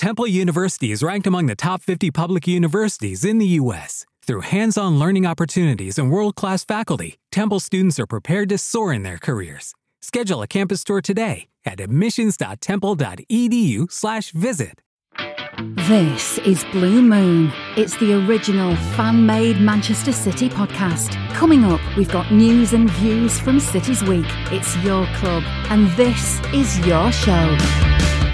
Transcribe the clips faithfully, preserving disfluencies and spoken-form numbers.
Temple University is ranked among the top fifty public universities in the U S Through hands-on learning opportunities and world-class faculty, Temple students are prepared to soar in their careers. Schedule a campus tour today at admissions.temple.edu slash visit. This is Blue Moon. It's the original fan-made Manchester City podcast. Coming up, we've got news and views from City's Week. It's your club, and this is your show.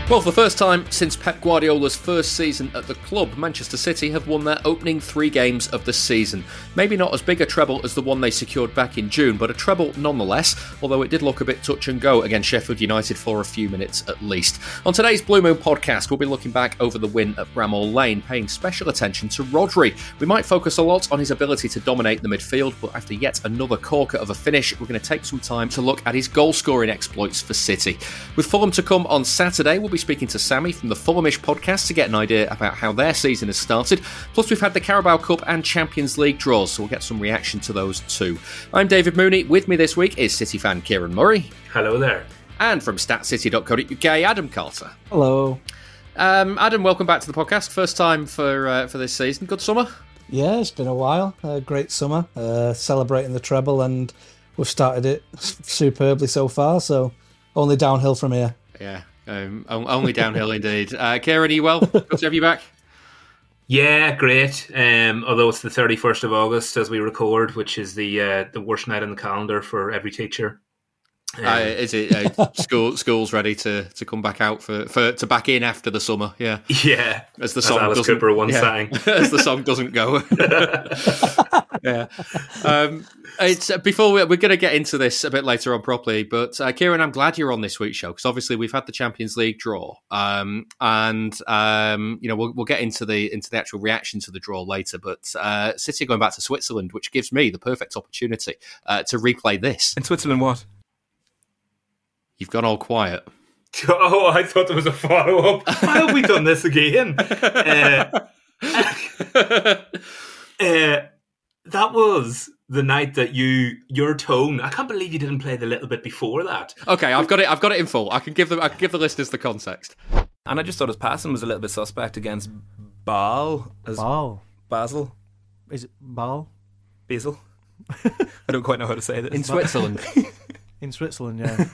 Well, for the first time since Pep Guardiola's first season at the club, Manchester City have won their opening three games of the season. Maybe not as big a treble as the one they secured back in June, but a treble nonetheless, although it did look a bit touch and go against Sheffield United for a few minutes at least. On today's Blue Moon podcast, we'll be looking back over the win at Bramall Lane, paying special attention to Rodri. We might focus a lot on his ability to dominate the midfield, but after yet another corker of a finish, we're going to take some time to look at his goal-scoring exploits for City. With Fulham to come on Saturday, we'll be speaking to Sammy from the Fulhamish podcast to get an idea about how their season has started. Plus, we've had the Carabao Cup and Champions League draws, so we'll get some reaction to those too. I'm David Mooney. With me this week is City fan Kieran Murray. Hello there. And from stat city dot co dot U K, Adam Carter. Hello. Um, Adam, welcome back to the podcast. First time for uh, for this season. Good summer? Yeah, it's been a while. Uh, great summer. Uh, celebrating the treble, and we've started it superbly so far, so only downhill from here. Yeah. Um, only downhill indeed. Uh, Kieran, are you well? Good to have you back. Yeah, great. Um, although it's the thirty-first of August as we record, which is the uh, the worst night on the calendar for every teacher. Um, uh, is it uh, school? School's ready to, to come back out for, for to back in after the summer. Yeah, yeah. As the song as Alice Cooper once yeah, sang. As the song doesn't go. Yeah. Um, it's uh, before we, we're going to get into this a bit later on properly, but uh, Kieran, I'm glad you're on this week's show because obviously we've had the Champions League draw, um, and um, you know we'll, we'll get into the into the actual reaction to the draw later. But uh, City going back to Switzerland, which gives me the perfect opportunity uh, to replay this. In Switzerland, what? You've gone all quiet. Oh, I thought there was a follow up. Why have we done this again? Uh, uh, that was the night that you your tone. I can't believe you didn't play the little bit before that. Okay, I've got it. I've got it in full. I can give them. I can give the listeners the context. And I just thought his passing was a little bit suspect against Ball. Ball. Basel. Is it Ball? Basel. I don't quite know how to say this. In Switzerland. In Switzerland, yeah.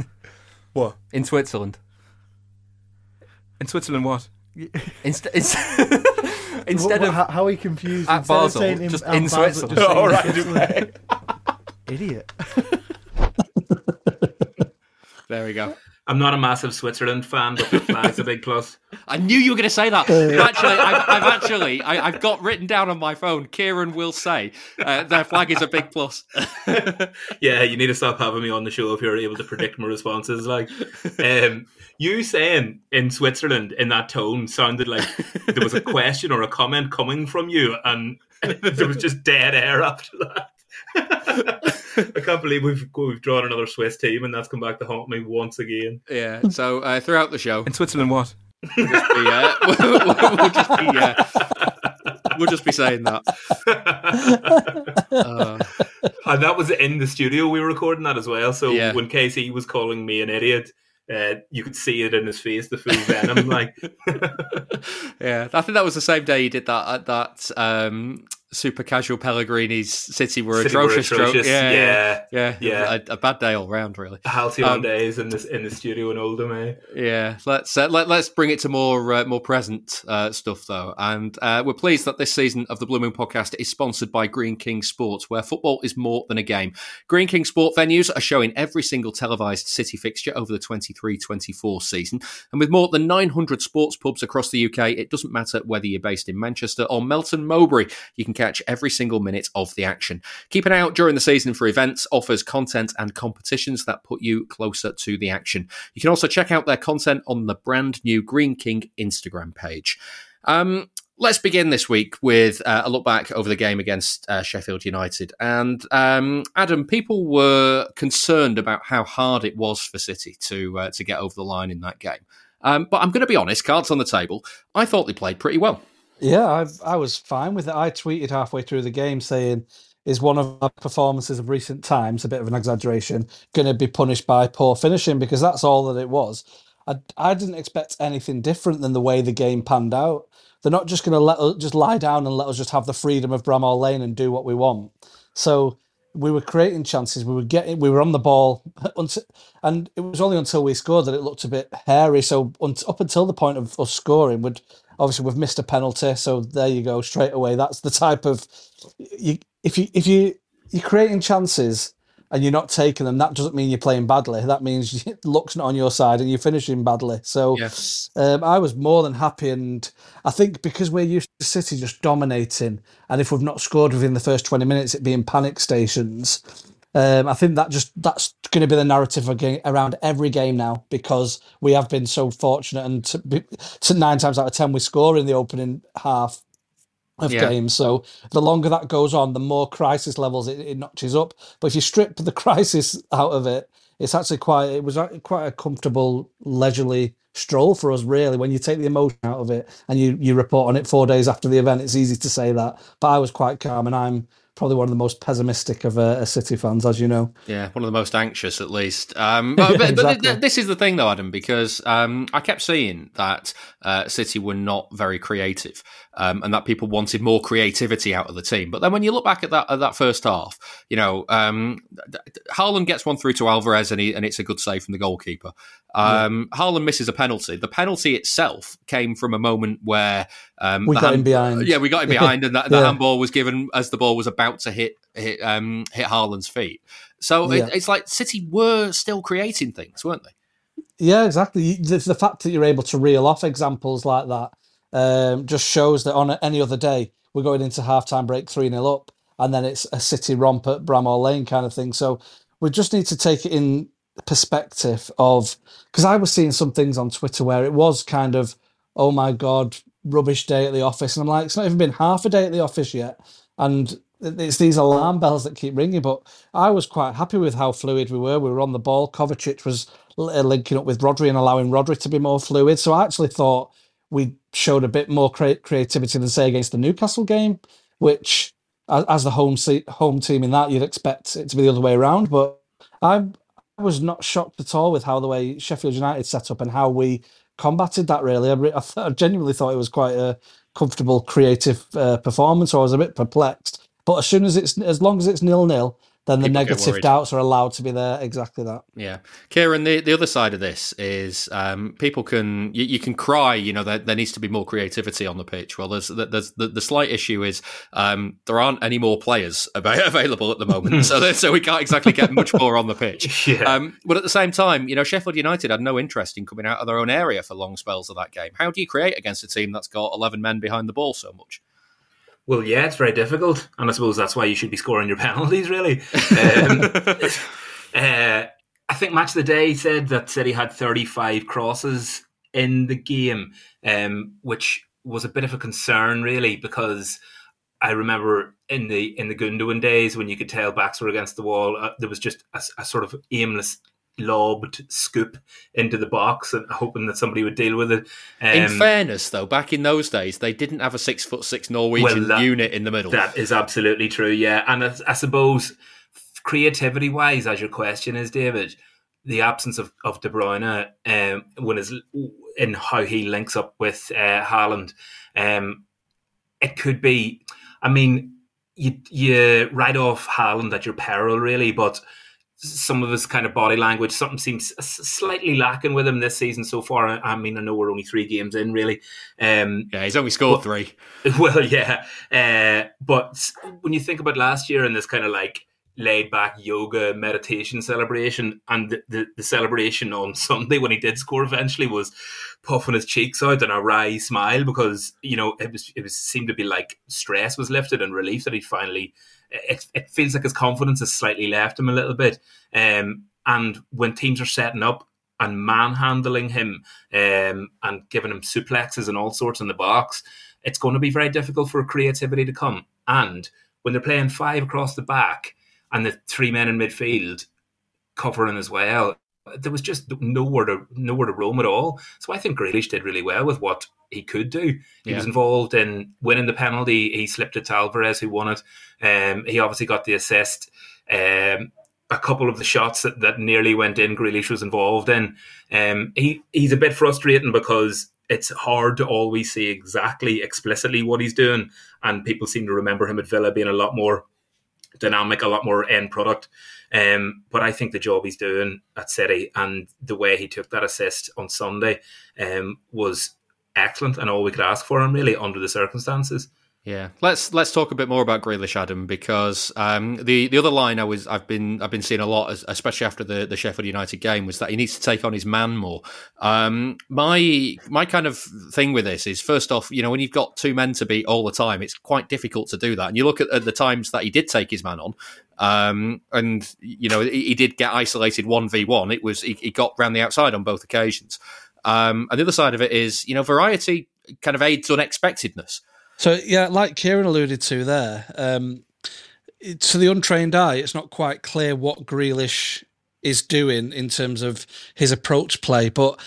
What? In Switzerland. In Switzerland, what? Inst- inst- instead what, what, of... How are you confused? At instead Basel, in, just at in Basel, Switzerland. Just oh, right, Switzerland. Idiot. There we go. I'm not a massive Switzerland fan, but the flag's a big plus. I knew you were going to say that. Actually, I've, I've actually, I, I've got written down on my phone, Kieran will say, uh, their flag is a big plus. Yeah, you need to stop having me on the show if you're able to predict my responses. Like, um, you saying in Switzerland in that tone sounded like there was a question or a comment coming from you, and there was just dead air after that. I can't believe we've we've drawn another Swiss team and that's come back to haunt me once again. Yeah, so uh, throughout the show... In Switzerland, what? We'll just be, uh, we'll, we'll, we'll just be, uh, we'll just be saying that. Uh, and that was in the studio we were recording that as well, so yeah. When Casey was calling me an idiot, Uh, you could see it in his face, the full venom. Like, yeah, I think that was the same day he did that at that um, super casual Pellegrini's City were City atrocious. Were atrocious. Yeah, yeah, yeah. yeah. A, a bad day all round, really. Halcyon um, days in this in the studio in Oldham. Eh? Yeah, let's uh, let, let's bring it to more uh, more present uh, stuff though, and uh, we're pleased that this season of the Blue Moon podcast is sponsored by Green King Sports, where football is more than a game. Green King Sport venues are showing every single televised City fixture over the twenty twenty-three twenty-four season, and with more than nine hundred sports pubs across the U K, it doesn't matter whether you're based in Manchester or Melton Mowbray, you can catch every single minute of the action. Keep an eye out during the season for events, offers, content and competitions that put you closer to the action. You can also check out their content on the brand new Green King Instagram page. Um, let's begin this week with uh, a look back over the game against uh, Sheffield United. And um, Adam, people were concerned about how hard it was for City to uh, to get over the line in that game. Um, but I'm going to be honest, cards on the table, I thought they played pretty well. Yeah, I've, I was fine with it. I tweeted halfway through the game saying, is one of our performances of recent times, a bit of an exaggeration, going to be punished by poor finishing? Because that's all that it was. I, I didn't expect anything different than the way the game panned out. They're not just going to let just lie down and let us just have the freedom of Bramall Lane and do what we want. So we were creating chances, we were getting, we were on the ball, and it was only until we scored that it looked a bit hairy. So up until the point of us scoring, we'd obviously we've missed a penalty. So there you go, straight away. That's the type of you, if you if you you're creating chances and you're not taking them, that doesn't mean you're playing badly. That means luck's not on your side and you're finishing badly. So yes. um, I was more than happy. And I think because we're used to City just dominating, and if we've not scored within the first twenty minutes, it being panic stations, um, I think that just that's going to be the narrative again, around every game now, because we have been so fortunate. And to be, to nine times out of ten, we score in the opening half of yeah. games. So the longer that goes on, the more crisis levels it, it notches up. But if you strip the crisis out of it, it's actually quite it was quite a comfortable, leisurely stroll for us, really. When you take the emotion out of it and you you report on it four days after the event, it's easy to say that. But I was quite calm, and I'm probably one of the most pessimistic of uh, City fans, as you know. Yeah, one of the most anxious, at least. Um, but, yeah, but exactly. th- th- this is the thing, though, Adam, because um, I kept seeing that uh, City were not very creative, um, and that people wanted more creativity out of the team. But then when you look back at that at that first half, you know, um, Haaland gets one through to Alvarez, and he, and it's a good save from the goalkeeper. Um, yeah. Haaland misses a penalty. The penalty itself came from a moment where um, we got hand- him behind. Yeah, we got him behind, and that, yeah. the handball was given as the ball was about to hit hit, um, hit Haaland's feet. So yeah. it, it's like City were still creating things, weren't they? Yeah, exactly. The, the fact that you're able to reel off examples like that um, just shows that on any other day we're going into halftime break three nil up, and then it's a City romp at Bramall Lane kind of thing. So we just need to take it in perspective of, because I was seeing some things on Twitter where it was kind of, oh my God, rubbish day at the office. And I'm like, it's not even been half a day at the office yet. And it's these alarm bells that keep ringing. But I was quite happy with how fluid we were. We were on the ball. Kovacic was linking up with Rodri and allowing Rodri to be more fluid. So I actually thought we showed a bit more creativity than, say, against the Newcastle game, which as the home seat, home team in that, you'd expect it to be the other way around. But I'm I was not shocked at all with how the way Sheffield United set up and how we combated that, really. I, re- I, th- I genuinely thought it was quite a comfortable, creative uh, performance. I was a bit perplexed. But as soon as it's, as long as it's nil-nil, then the people negative doubts are allowed to be there. Exactly that. Yeah. Kieran, the, the other side of this is um, people can, you, you can cry, you know, that there needs to be more creativity on the pitch. Well, there's, there's the, the slight issue is um, there aren't any more players available at the moment. so so we can't exactly get much more on the pitch. Yeah. Um, but at the same time, you know, Sheffield United had no interest in coming out of their own area for long spells of that game. How do you create against a team that's got eleven men behind the ball so much? Well, yeah, it's very difficult, and I suppose that's why you should be scoring your penalties, really. Um, uh, I think Match of the Day said that City had thirty-five crosses in the game, um, which was a bit of a concern, really, because I remember in the in the Gundogan days when you could tell backs were against the wall, uh, there was just a, a sort of aimless lobbed scoop into the box and hoping that somebody would deal with it. Um, in fairness, though, back in those days, they didn't have a six foot six Norwegian well, that, unit in the middle. That is absolutely true, yeah. And I, I suppose creativity wise, as your question is, David, the absence of, of De Bruyne um, when is in how he links up with uh, Haaland, um, it could be. I mean, you you write off Haaland at your peril, really, but some of his kind of body language, something seems slightly lacking with him this season so far. I mean, I know we're only three games in, really. Um, yeah, he's only scored but, three. Well, yeah. Uh, but when you think about last year and this kind of like laid-back yoga meditation celebration, and the, the, the celebration on Sunday when he did score eventually was puffing his cheeks out and a wry smile because, you know, it was it was seemed to be like stress was lifted and relief that he'd finally... It, it feels like his confidence has slightly left him a little bit. Um, and when teams are setting up and manhandling him um, and giving him suplexes and all sorts in the box, it's going to be very difficult for creativity to come. And when they're playing five across the back and the three men in midfield covering as well, there was just nowhere to nowhere to roam at all. So I think Grealish did really well with what he could do. He yeah. was involved in winning the penalty. He slipped it to Alvarez, who won it. Um, he obviously got the assist. Um, a couple of the shots that, that nearly went in, Grealish was involved in. Um, he he's a bit frustrating because it's hard to always see exactly explicitly what he's doing, and people seem to remember him at Villa being a lot more dynamic, a lot more end product. Um, but I think the job he's doing at City and the way he took that assist on Sunday um, was excellent, and all we could ask for him really under the circumstances. Yeah, let's let's talk a bit more about Grealish, Adam, because um, the the other line I was I've been I've been seeing a lot, especially after the, the Sheffield United game, was that he needs to take on his man more. Um, my my kind of thing with this is, first off, you know, when you've got two men to beat all the time, it's quite difficult to do that. And you look at, at the times that he did take his man on, um, and you know he, he did get isolated one v one. It was he, he got round the outside on both occasions. Um, and the other side of it is, you know, variety kind of aids unexpectedness. So, yeah, like Kieran alluded to there, um, to the untrained eye, it's not quite clear what Grealish is doing in terms of his approach play. But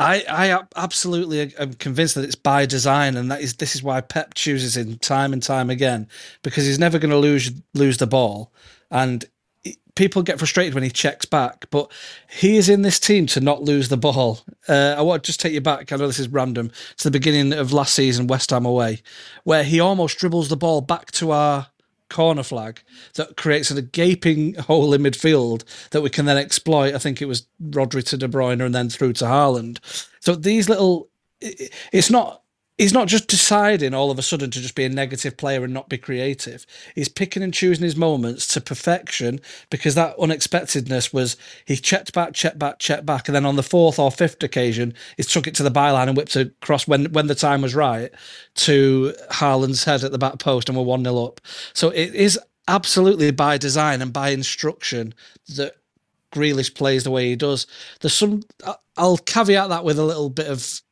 I, I absolutely am convinced that it's by design, and that is this is why Pep chooses him time and time again, because he's never going to lose lose the ball. And people get frustrated when he checks back, but he is in this team to not lose the ball. Uh, I want to just take you back, I know this is random, to the beginning of last season, West Ham away, where he almost dribbles the ball back to our corner flag that creates a gaping hole in midfield that we can then exploit. I think it was Rodri to De Bruyne and then through to Haaland. So these little... It's not... He's not just deciding all of a sudden to just be a negative player and not be creative. He's picking and choosing his moments to perfection, because that unexpectedness was he checked back, checked back, checked back. And then on the fourth or fifth occasion, he took it to the byline and whipped a cross when, when the time was right to Haaland's head at the back post, and we're one nil up. So it is absolutely by design and by instruction that Grealish plays the way he does. There's some, I'll caveat that with a little bit of,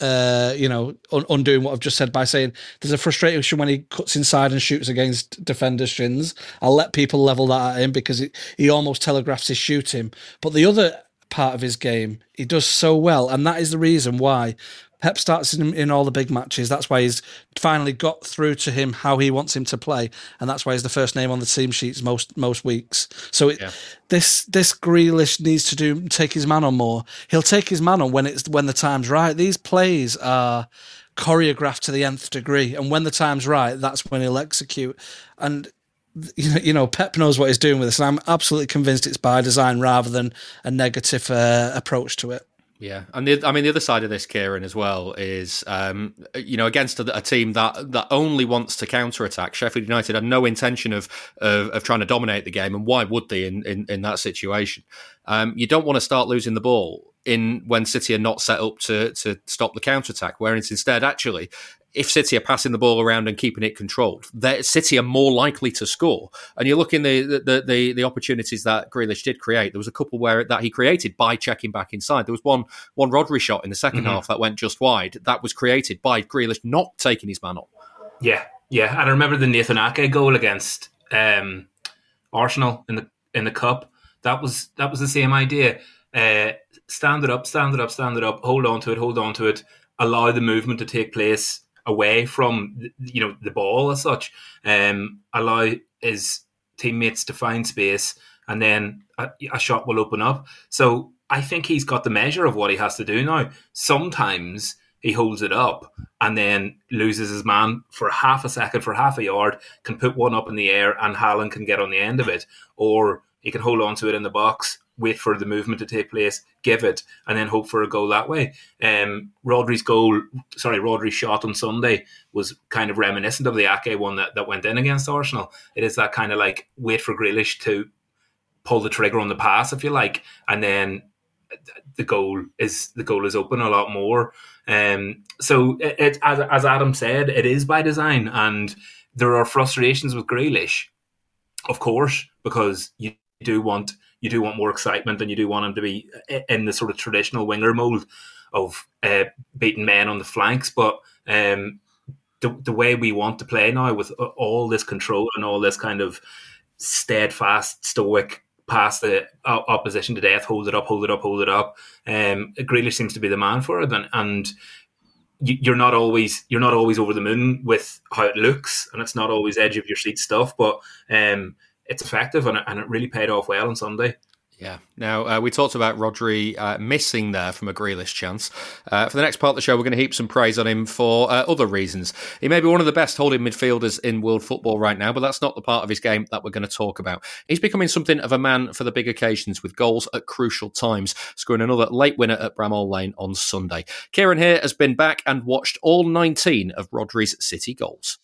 Uh, you know, un- undoing what I've just said by saying there's a frustration when he cuts inside and shoots against defenders' shins. I'll let people level that at him because he, he almost telegraphs his shooting. But the other part of his game, he does so well, and that is the reason why Pep starts him in, in all the big matches. That's why he's finally got through to him how he wants him to play, and that's why he's the first name on the team sheets most most weeks. So it, yeah. this this Grealish needs to do take his man on more. He'll take his man on when it's when the time's right. These plays are choreographed to the nth degree, and when the time's right, that's when he'll execute. And you know, you know, Pep knows what he's doing with this, and I'm absolutely convinced it's by design rather than a negative uh, approach to it. Yeah, and the, I mean the other side of this, Kieran, as well is um, you know against a, a team that, that only wants to counter-attack. Sheffield United had no intention of, of of trying to dominate the game, and why would they in in, in that situation? Um, you don't want to start losing the ball in when City are not set up to to stop the counter-attack. Whereas instead, actually, if City are passing the ball around and keeping it controlled, City are more likely to score. And you look in the the, the the opportunities that Grealish did create. There was a couple where that he created by checking back inside. There was one one Rodri shot in the second mm-hmm. half that went just wide. That was created by Grealish not taking his man on. Yeah, yeah. And I remember the Nathan Ake goal against um, Arsenal in the in the cup. That was that was the same idea. Uh, stand it up, stand it up, stand it up. Hold on to it, hold on to it. Allow the movement to take place away from, you know, the ball as such, um, allow his teammates to find space, and then a, a shot will open up. So I think he's got the measure of what he has to do now. Sometimes he holds it up and then loses his man for half a second, for half a yard, can put one up in the air and Haaland can get on the end of it, or he can hold on to it in the box, wait for the movement to take place, give it, and then hope for a goal that way. Um, Rodri's goal, sorry, Rodri's shot on Sunday was kind of reminiscent of the Ake one that, that went in against Arsenal. It is that kind of like wait for Grealish to pull the trigger on the pass, if you like, and then the goal is the goal is open a lot more. Um, so it, it as, as Adam said, it is by design, and there are frustrations with Grealish, of course, because you do want. You do want more excitement, and you do want him to be in the sort of traditional winger mould of uh, beating men on the flanks. But um, the, the way we want to play now, with all this control and all this kind of steadfast, stoic, pass the opposition to death, hold it up, hold it up, hold it up. Um, Grealish seems to be the man for it, and, and you're not always you're not always over the moon with how it looks, and it's not always edge of your seat stuff, but. Um, it's effective, and it, and it really paid off well on Sunday. Yeah. Now, uh, we talked about Rodri uh, missing there from a Grealish chance. Uh, for the next part of the show, we're going to heap some praise on him for uh, other reasons. He may be one of the best holding midfielders in world football right now, but that's not the part of his game that we're going to talk about. He's becoming something of a man for the big occasions, with goals at crucial times, scoring another late winner at Bramall Lane on Sunday. Kieran here has been back and watched all nineteen of Rodri's City goals.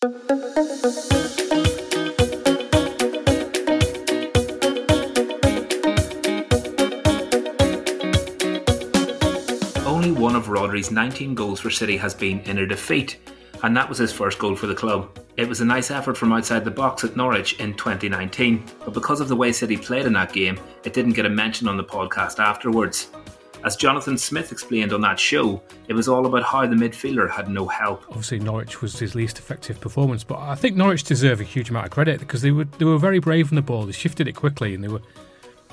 Only one of Rodri's nineteen goals for City has been in a defeat, and that was his first goal for the club. It was a nice effort from outside the box at Norwich in twenty nineteen, but because of the way City played in that game, it didn't get a mention on the podcast afterwards. As Jonathan Smith explained on that show, it was all about how the midfielder had no help. Obviously Norwich was his least effective performance, but I think Norwich deserve a huge amount of credit because they were they were very brave on the ball. They shifted it quickly and they were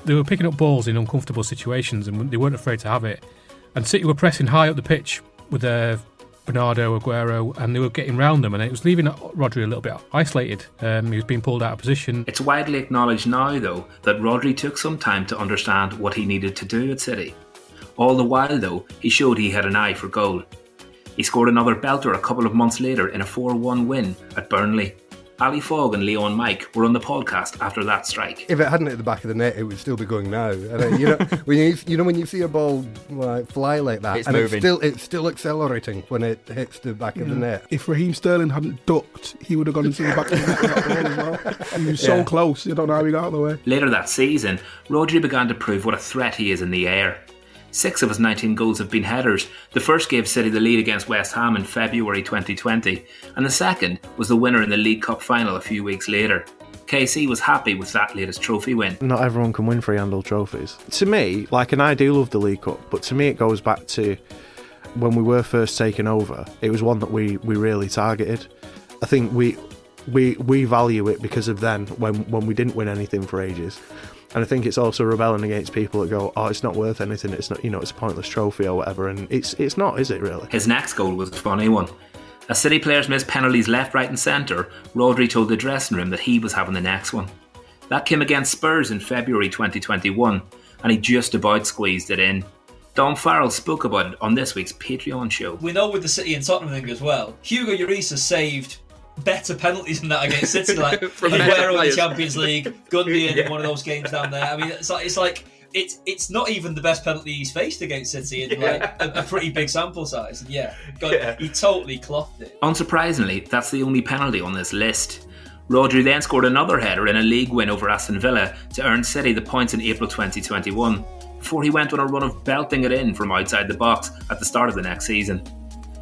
they were picking up balls in uncomfortable situations, and they weren't afraid to have it. And City were pressing high up the pitch with uh, Bernardo, Aguero, and they were getting round them, and it was leaving Rodri a little bit isolated. Um, he was being pulled out of position. It's widely acknowledged now, though, that Rodri took some time to understand what he needed to do at City. All the while, though, he showed he had an eye for goal. He scored another belter a couple of months later in a four one win at Burnley. Ali Fogg and Leon Mike were on the podcast after that strike. If it hadn't hit the back of the net, it would still be going now. I mean, you know, when you, you know when you see a ball like, fly like that, it's and moving. It's still it's still accelerating when it hits the back yeah. of the net. If Raheem Sterling hadn't ducked, he would have gone into the back of the net as well. He was so yeah. close. You don't know how he got out of the way. Later that season, Rodri began to prove what a threat he is in the air. Six of his nineteen goals have been headers. The first gave City the lead against West Ham in February twenty twenty, and the second was the winner in the League Cup final a few weeks later. K C was happy with that latest trophy win. Not everyone can win free-handle trophies. To me, like, and I do love the League Cup, but to me it goes back to when we were first taken over. It was one that we, we really targeted. I think we we we value it because of then, when, when we didn't win anything for ages. And I think it's also rebelling against people that go, oh, it's not worth anything, it's not, you know, it's a pointless trophy or whatever, and it's it's not, is it really? His next goal was a funny one. As City players missed penalties left, right and centre, Rodri told the dressing room that he was having the next one. That came against Spurs in February twenty twenty-one, and he just about squeezed it in. Don Farrell spoke about it on this week's Patreon show. We know with the City and Tottenham thing as well, Hugo Lloris has saved better penalties than that against City, like Aguero in the Champions League, Gundogan yeah. in one of those games down there. I mean, it's like it's like it's it's not even the best penalty he's faced against City in yeah. like a, a pretty big sample size. And yeah, God, yeah, he totally clothed it. Unsurprisingly, that's the only penalty on this list. Rodri then scored another header in a league win over Aston Villa to earn City the points in April twenty twenty-one, before he went on a run of belting it in from outside the box at the start of the next season.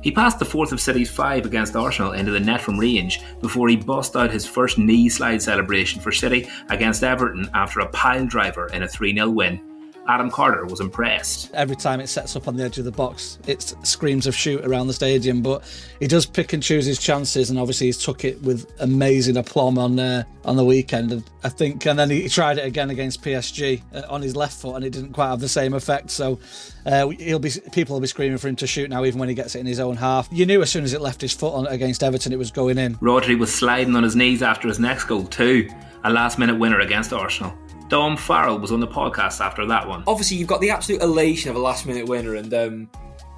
He passed the fourth of City's five against Arsenal into the net from range before he bust out his first knee-slide celebration for City against Everton after a pile-driver in a three nil win. Adam Carter was impressed. Every time it sets up on the edge of the box, it screams of shoot around the stadium, but he does pick and choose his chances, and obviously he's took it with amazing aplomb on uh, on the weekend, and I think, and then he tried it again against P S G uh, on his left foot, and it didn't quite have the same effect. So uh, he'll be people will be screaming for him to shoot now, even when he gets it in his own half. You knew as soon as it left his foot on against Everton, it was going in. Rodri was sliding on his knees after his next goal too, a last-minute winner against Arsenal. Dom Farrell was on the podcast after that one. Obviously, you've got the absolute elation of a last-minute winner and um,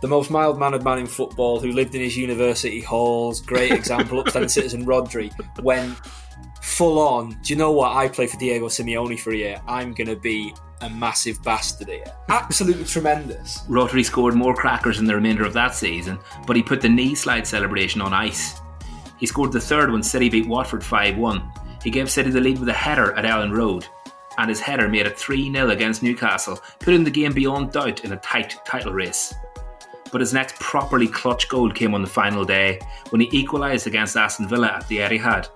the most mild-mannered man in football who lived in his university halls, great example, upstanding citizen Rodri, when full-on, do you know what, I play for Diego Simeone for a year, I'm going to be a massive bastard here. Absolutely tremendous. Rodri scored more crackers in the remainder of that season, but he put the knee-slide celebration on ice. He scored the third when City beat Watford five one. He gave City the lead with a header at Elland Road, and his header made it three nil against Newcastle, putting the game beyond doubt in a tight title race. But his next properly clutch goal came on the final day, when he equalised against Aston Villa at the Etihad.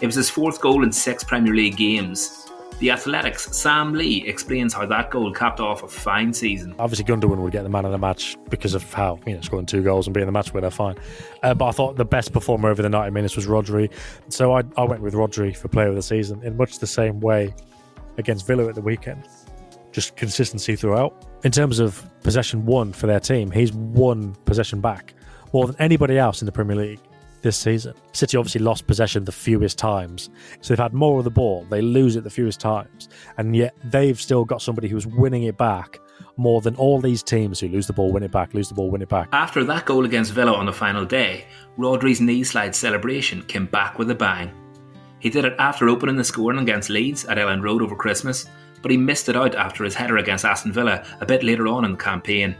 It was his fourth goal in six Premier League games. The Athletic's Sam Lee explains how that goal capped off a fine season. Obviously, Gundogan would get the man of the match because of how, you know, scoring two goals and being the match winner, fine. Uh, but I thought the best performer over the ninety minutes was Rodri. So I, I went with Rodri for player of the season in much the same way against Villa at the weekend. Just consistency throughout. In terms of possession won for their team, he's one possession back more than anybody else in the Premier League. this season. City obviously lost possession the fewest times, so they've had more of the ball, they lose it the fewest times, and yet they've still got somebody who's winning it back more than all these teams who lose the ball, win it back, lose the ball, win it back. After that goal against Villa on the final day, Rodri's knee-slide celebration came back with a bang. He did it after opening the scoring against Leeds at Elland Road over Christmas, but he missed it out after his header against Aston Villa a bit later on in the campaign.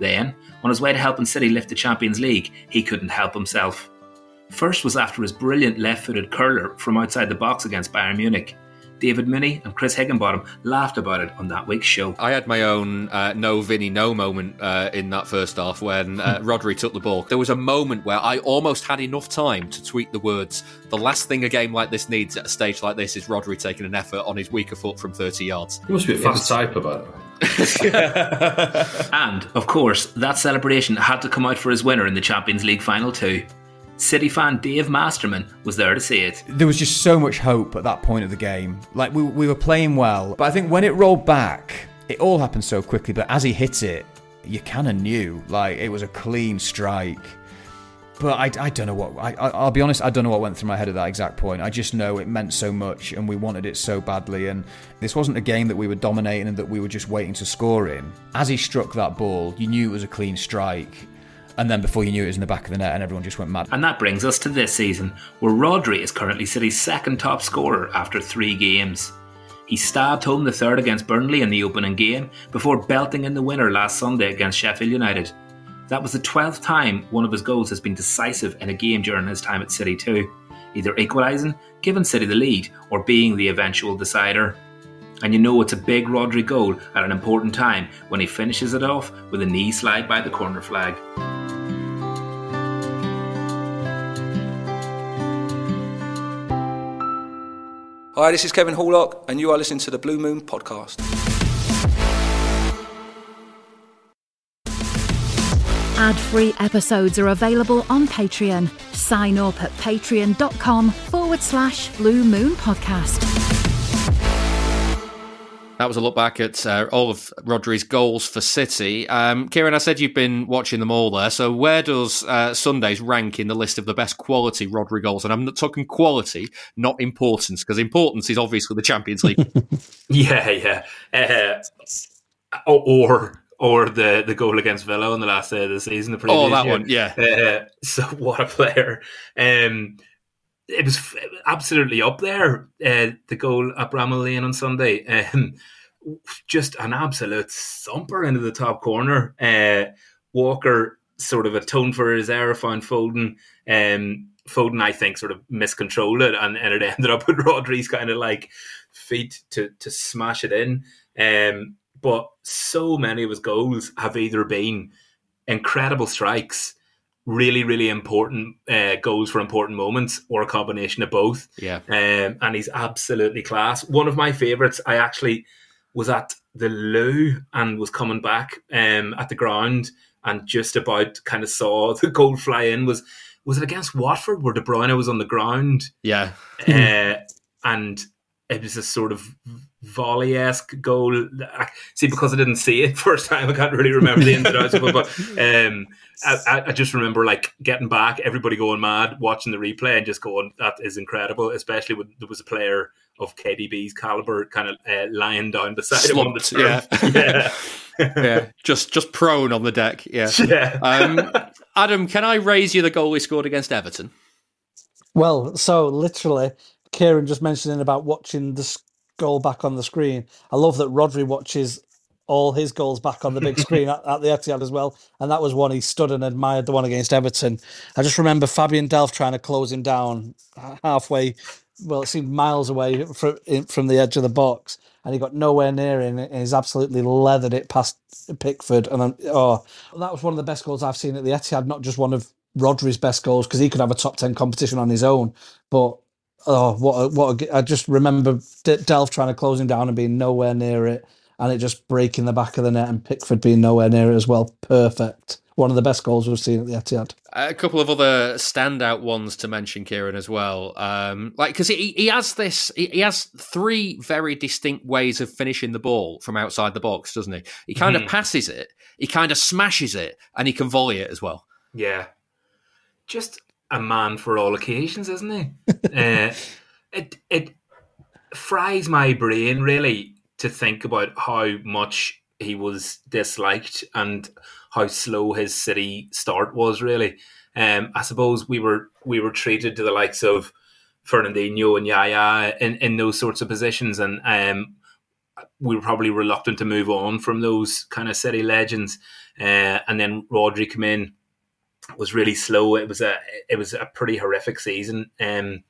Then, on his way to helping City lift the Champions League, he couldn't help himself. First was after his brilliant left-footed curler from outside the box against Bayern Munich. David Mooney and Chris Higginbottom laughed about it on that week's show. I had my own uh, no Vinny no moment uh, in that first half when uh, Rodri took the ball. There was a moment where I almost had enough time to tweet the words, the last thing a game like this needs at a stage like this is Rodri taking an effort on his weaker foot from thirty yards. You must be a fast typer, by the way. And, of course, that celebration had to come out for his winner in the Champions League final too. City fan Dave Masterman was there to see it. There was just so much hope at that point of the game. Like, we we were playing well, but I think when it rolled back, it all happened so quickly, but as he hit it, you kind of knew, like, it was a clean strike. But I, I don't know what, I, I'll be honest, I don't know what went through my head at that exact point. I just know it meant so much and we wanted it so badly, and this wasn't a game that we were dominating and that we were just waiting to score in. As he struck that ball, you knew it was a clean strike. And then before you knew it, it was in the back of the net and everyone just went mad. And that brings us to this season, where Rodri is currently City's second top scorer after three games. He stabbed home the third against Burnley in the opening game before belting in the winner last Sunday against Sheffield United. That was the twelfth time one of his goals has been decisive in a game during his time at City too, either equalising, giving City the lead, or being the eventual decider. And you know it's a big Rodri goal at an important time when he finishes it off with a knee slide by the corner flag. Hi, this is Kevin Horlock, and you are listening to the Blue Moon Podcast. Ad-free episodes are available on Patreon. Sign up at patreon.com forward slash Blue Moon Podcast. That was a look back at uh, all of Rodri's goals for City. Um, Kieran, I said you've been watching them all there, so where does uh, Sunday's rank in the list of the best quality Rodri goals? And I'm not talking quality, not importance, because importance is obviously the Champions League. yeah, yeah. Uh, or or the, the goal against Villa on the last day of the season. The previous oh, that year. one, yeah. Uh, so what a player. Um It was absolutely up there, uh, the goal at Bramall Lane on Sunday. Um, just an absolute thumper into the top corner. Uh, Walker sort of atoned for his error, found Foden. Um, Foden, I think, sort of miscontrolled it, and, and it ended up with Rodri's kind of like feet to, to smash it in. Um, but so many of his goals have either been incredible strikes, really, really important uh, goals for important moments, or a combination of both. Yeah, um, and he's absolutely class. One of my favourites, I actually was at the loo and was coming back um, at the ground and just about kind of saw the goal fly in. Was was it against Watford where De Bruyne was on the ground? Yeah. uh, and it was a sort of volley-esque goal. See, because I didn't see it first time, I can't really remember the ins and outs of it, but um, I, I just remember like getting back, everybody going mad, watching the replay and just going, that is incredible, especially when there was a player of K D B's calibre kind of uh, lying down beside Slumped, him on the turf. Yeah. yeah. yeah. Just just prone on the deck, yeah. yeah. Um, Adam, can I raise you the goal we scored against Everton? Well, so literally, Kieran just mentioning about watching the goal back on the screen. I love that Rodri watches all his goals back on the big screen at, at the Etihad as well, and that was one he stood and admired, the one against Everton. I just remember Fabian Delph trying to close him down halfway, well, it seemed miles away from, from the edge of the box, and he got nowhere near him, and he's absolutely leathered it past Pickford. And I'm, oh, that was one of the best goals I've seen at the Etihad, not just one of Rodri's best goals, because he could have a top ten competition on his own, but oh, what a, what a, I just remember D- Delph trying to close him down and being nowhere near it, and it just breaking the back of the net, and Pickford being nowhere near it as well. Perfect. One of the best goals we've seen at the Etihad. A couple of other standout ones to mention, Kieran, as well. Um, like, because he, he has this, he, he has three very distinct ways of finishing the ball from outside the box, doesn't he? He kind mm-hmm. of passes it, he kind of smashes it, and he can volley it as well. Yeah. Just a man for all occasions, isn't he? uh, it it fries my brain, really, to think about how much he was disliked and how slow his City start was, really. Um, I suppose we were we were treated to the likes of Fernandinho and Yaya in, in those sorts of positions, and um, we were probably reluctant to move on from those kind of City legends. Uh, and then Rodri came in, was really slow. It was a it was a pretty horrific season, um,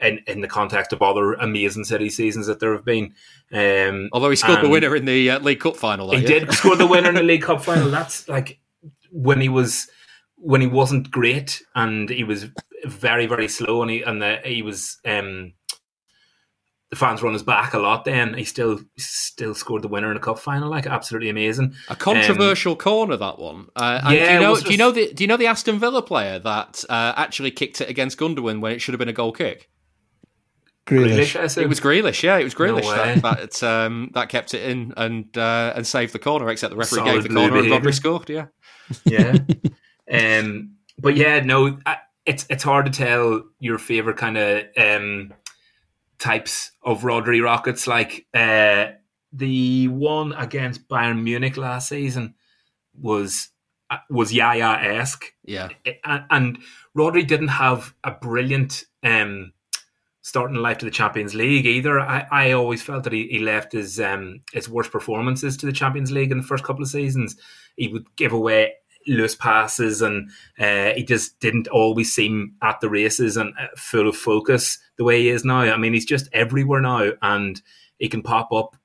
in in the context of other amazing City seasons that there have been. Um, Although he scored the winner in the uh, League Cup final, though, he yeah? did score the winner in the League Cup final. That's like when he was. When he wasn't great and he was very, very slow and he and the, he was um, the fans were on his back a lot. Then he still still scored the winner in a cup final, like absolutely amazing. A controversial um, corner, that one. Uh, and yeah, do you know? Do just... you know the Do you know the Aston Villa player that uh, actually kicked it against Gundogan when it should have been a goal kick? Grealish. Grealish it was Grealish, yeah, it was Grealish no that that, um, that kept it in and uh, and saved the corner. Except the referee Solid gave the corner behavior. And Rodri scored. Yeah, yeah. Um, but yeah, no, I, it's it's hard to tell your favorite kind of um, types of Rodri rockets. Like uh, the one against Bayern Munich last season was uh, was Yaya-esque. Yeah, it, and, and Rodri didn't have a brilliant um, starting life to the Champions League either. I, I always felt that he, he left his um, his worst performances to the Champions League in the first couple of seasons. He would give away loose passes and uh, he just didn't always seem at the races and full of focus the way he is now. I mean, he's just everywhere now and he can pop up,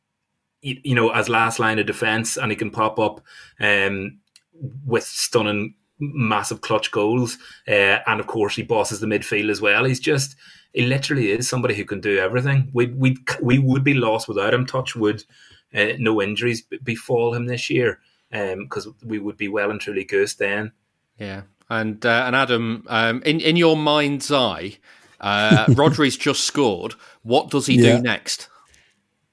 you know, as last line of defence, and he can pop up um, with stunning, massive clutch goals. Uh, and of course, he bosses the midfield as well. He's just, he literally is somebody who can do everything. We we we would be lost without him. Touch wood, uh, no injuries befall him this year. Because um, we would be well and truly goosed then. Yeah, and uh, and Adam, um, in in your mind's eye, uh, Rodri's just scored. What does he yeah. do next?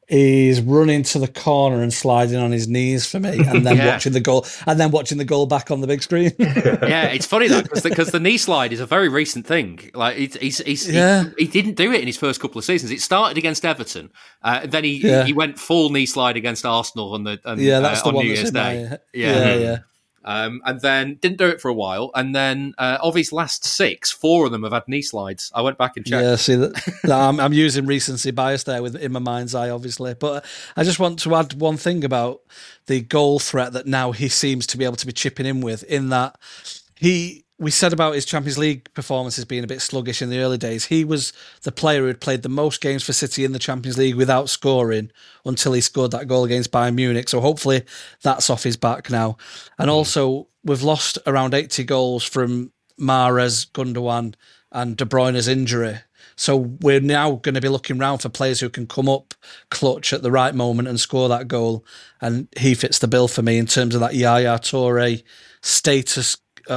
He's running to the corner and sliding on his knees for me, and then yeah. watching the goal, and then watching the goal back on the big screen. Yeah, it's funny though, because the, the knee slide is a very recent thing. Like he's, he's, he's, yeah. he, he didn't do it in his first couple of seasons. It started against Everton, uh, then he yeah. he went full knee slide against Arsenal on the and, yeah that's uh, the on one New Year's Day. My, yeah, yeah. yeah. Um, and then didn't do it for a while, and then uh, of his last six, four of them have had knee slides. I went back and checked. Yeah, see, that, no, I'm, I'm using recency bias there with in my mind's eye, obviously. But I just want to add one thing about the goal threat that now he seems to be able to be chipping in with. In that he, we said about his Champions League performances being a bit sluggish in the early days. He was the player who had played the most games for City in the Champions League without scoring, until he scored that goal against Bayern Munich. So hopefully that's off his back now. And also we've lost around eighty goals from Mahrez, Gundogan and De Bruyne's injury. So we're now going to be looking around for players who can come up clutch at the right moment and score that goal. And he fits the bill for me in terms of that Yaya Touré status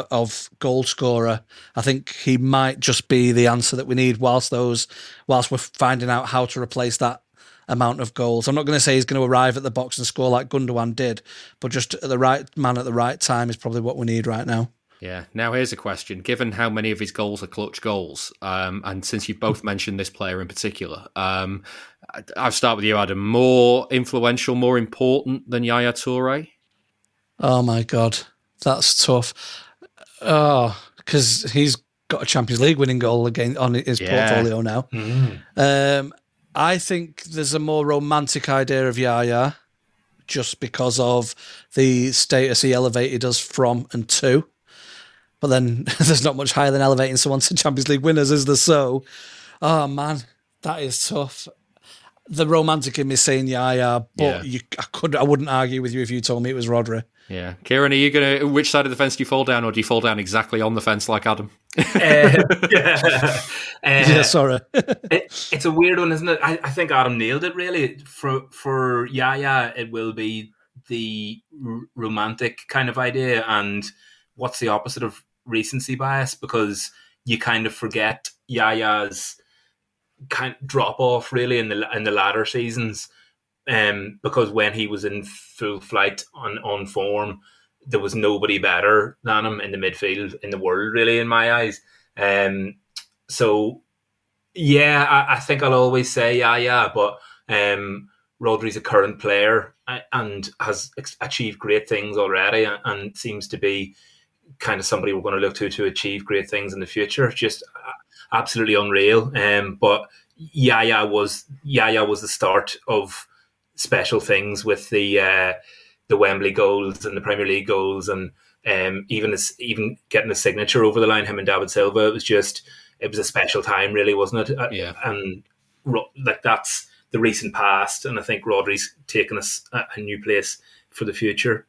of goal scorer. I think he might just be the answer that we need whilst those, whilst we're finding out how to replace that amount of goals. I'm not going to say he's going to arrive at the box and score like Gundogan did, but just the right man at the right time is probably what we need right now. Yeah. Now here's a question. Given how many of his goals are clutch goals, um, and since you both mentioned this player in particular, um, I'll start with you, Adam. More influential, more important than Yaya Touré? Oh my God. That's tough. Oh, because he's got a Champions League winning goal again on his yeah. portfolio now. Mm. Um, I think there's a more romantic idea of Yaya just because of the status he elevated us from and to. But then there's not much higher than elevating someone to Champions League winners, is there? So, oh man, that is tough. The romantic in me saying Yaya, but yeah. you, I could, I wouldn't argue with you if you told me it was Rodri. Yeah, Kieran, are you gonna? Which side of the fence do you fall down, or do you fall down exactly on the fence like Adam? uh, yeah. Uh, yeah, sorry. it, it's a weird one, isn't it? I, I think Adam nailed it. Really, for for Yaya, it will be the r- romantic kind of idea, and what's the opposite of recency bias? Because you kind of forget Yaya's kind of drop off really in the in the latter seasons. Um, because when he was in full flight on, on form, there was nobody better than him in the midfield in the world, really, in my eyes. Um, so, yeah, I, I think I'll always say, yeah, yeah, but um, Rodri's a current player and has achieved great things already and seems to be kind of somebody we're going to look to to achieve great things in the future. Just absolutely unreal. Um, but Yaya was Yaya was the start of special things with the uh, the Wembley goals and the Premier League goals, and um, even his, even getting a signature over the line, him and David Silva. It was just it was a special time, really, wasn't it? Yeah. And like that's the recent past, and I think Rodri's taken us a, a new place for the future.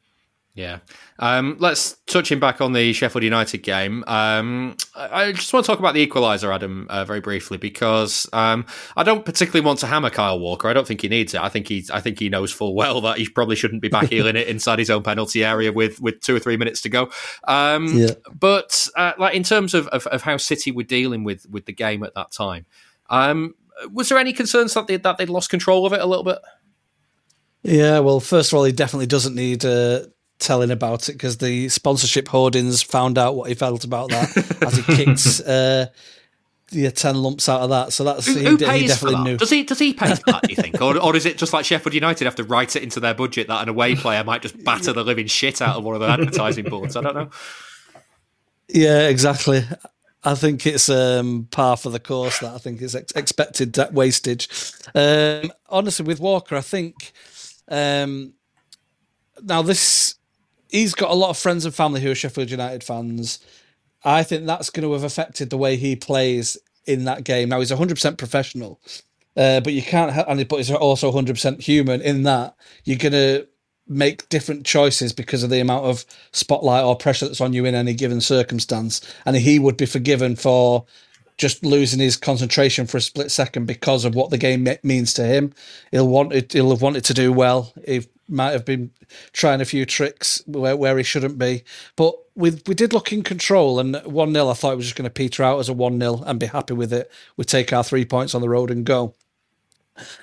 Yeah. Um, let's touching back on the Sheffield United game. Um, I just want to talk about the equaliser, Adam, uh, very briefly, because um, I don't particularly want to hammer Kyle Walker. I don't think he needs it. I think he's, I think he knows full well that he probably shouldn't be backheeling it inside his own penalty area with, with two or three minutes to go. Um, yeah. But uh, like in terms of, of, of how City were dealing with, with the game at that time, um, was there any concerns that they, that they'd lost control of it a little bit? Yeah, well, first of all, he definitely doesn't need... Uh, telling about it, because the sponsorship hoardings found out what he felt about that as he kicked uh, yeah, ten lumps out of that. So that's who, he, who pays he definitely for that? Knew. Does he does he pay for that? Do you think, or or is it just like Sheffield United have to write it into their budget that an away player might just batter the living shit out of one of the advertising boards? I don't know. Yeah, exactly. I think it's um, par for the course. That I think is ex- expected that wastage. Um, honestly, with Walker, I think um, now this. He's got a lot of friends and family who are Sheffield United fans. I think that's going to have affected the way he plays in that game. Now, he's one hundred percent professional, uh, but you can't help, and but he's also one hundred percent human in that you're going to make different choices because of the amount of spotlight or pressure that's on you in any given circumstance. And he would be forgiven for just losing his concentration for a split second because of what the game means to him. He'll want it, he'll have wanted to do well. He might have been trying a few tricks where, where he shouldn't be. But we, we did look in control, and one nil, I thought it was just going to peter out as a one nil and be happy with it. We take our three points on the road and go.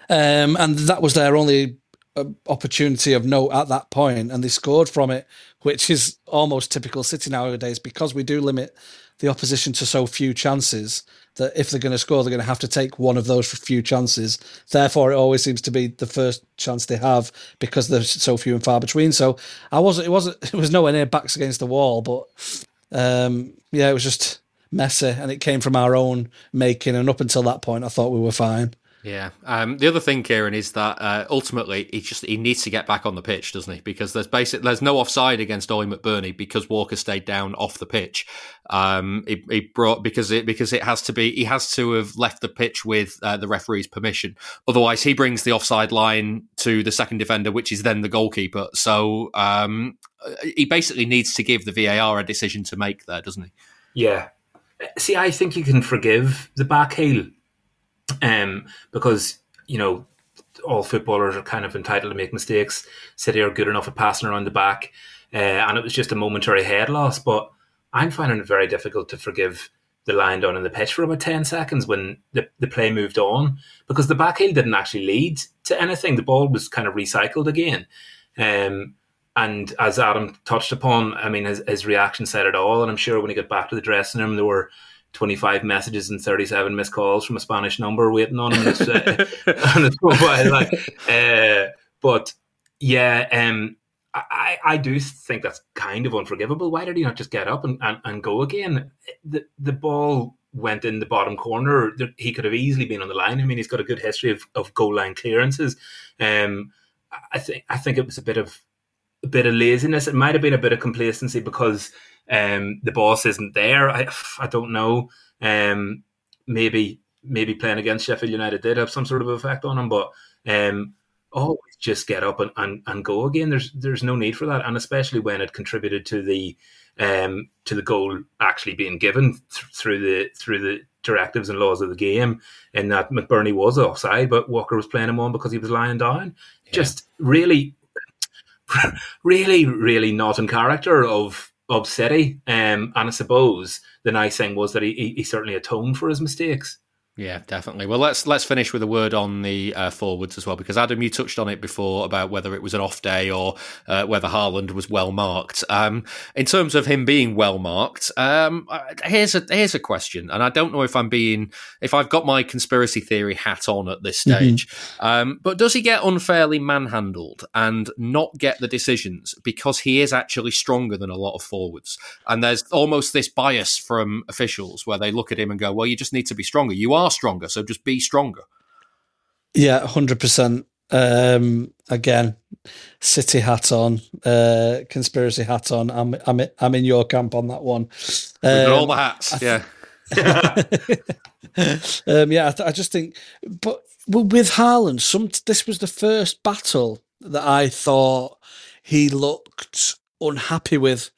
Um, and that was their only opportunity of note at that point, and they scored from it, which is almost typical City nowadays because we do limit the opposition to so few chances that if they're going to score, they're going to have to take one of those few chances. Therefore, it always seems to be the first chance they have because they're so few and far between. So I wasn't, it wasn't, it was nowhere near backs against the wall, but um, yeah, it was just messy, and it came from our own making. And up until that point, I thought we were fine. Yeah. Um, the other thing, Kieran, is that uh, ultimately he just he needs to get back on the pitch, doesn't he? Because there's basic there's no offside against Ollie McBurney because Walker stayed down off the pitch. Um, he, he brought because it because it has to be he has to have left the pitch with uh, the referee's permission. Otherwise, he brings the offside line to the second defender, which is then the goalkeeper. So um, he basically needs to give the V A R a decision to make there, doesn't he? Yeah. See, I think you can forgive the back heel. Um, because, you know, all footballers are kind of entitled to make mistakes. City are good enough at passing around the back. Uh, and it was just a momentary head loss. But I'm finding it very difficult to forgive the line down on the pitch for about ten seconds when the, the play moved on, because the back heel didn't actually lead to anything. The ball was kind of recycled again. Um, and as Adam touched upon, I mean, his, his reaction said it all. And I'm sure when he got back to the dressing room, there were twenty-five messages and thirty-seven missed calls from a Spanish number waiting on him. Uh, on his mobile, like, uh, but yeah, um, I, I do think that's kind of unforgivable. Why did he not just get up and, and, and go again? The the ball went in the bottom corner. He could have easily been on the line. I mean, he's got a good history of, of goal line clearances. Um, I think I think it was a bit of a bit of laziness. It might have been a bit of complacency because. Um, the boss isn't there. I, I don't know. Um, maybe maybe playing against Sheffield United did have some sort of effect on him, but um, always just get up and, and, and go again. There's there's no need for that, and especially when it contributed to the um, to the goal actually being given th- through the through the directives and laws of the game, and that McBurney was offside, but Walker was playing him on because he was lying down. Yeah. Just really, really, really not in character of. Of City, um, and I suppose the nice thing was that he, he, he certainly atoned for his mistakes. Yeah, definitely. Well, let's let's finish with a word on the uh, forwards as well, because Adam, you touched on it before about whether it was an off day or uh, whether Haaland was well marked. Um, in terms of him being well marked, um, here's a here's a question, and I don't know if I'm being if I've got my conspiracy theory hat on at this stage, mm-hmm. um, but does he get unfairly manhandled and not get the decisions because he is actually stronger than a lot of forwards? And there's almost this bias from officials where they look at him and go, "Well, you just need to be stronger. You are." Are stronger, so just be stronger. Yeah, one hundred percent. Um, again, City hat on, uh, conspiracy hat on. I'm, I'm, I'm in your camp on that one. Um, We've got all the hats. Th- yeah, um, yeah. I, th- I just think, but well, with Haaland, some this was the first battle that I thought he looked unhappy with.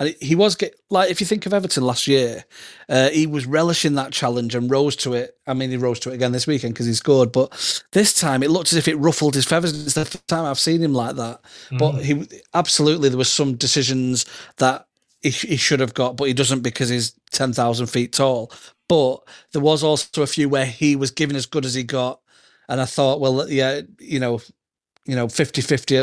And he was, get, like, if you think of Everton last year, uh, he was relishing that challenge and rose to it. I mean, he rose to it again this weekend because he scored, but this time it looked as if it ruffled his feathers. It's the first time I've seen him like that. Mm. But he absolutely, there were some decisions that he, he should have got, but he doesn't because he's ten thousand feet tall. But there was also a few where he was giving as good as he got. And I thought, well, yeah, you know, You know, fifty-fifty.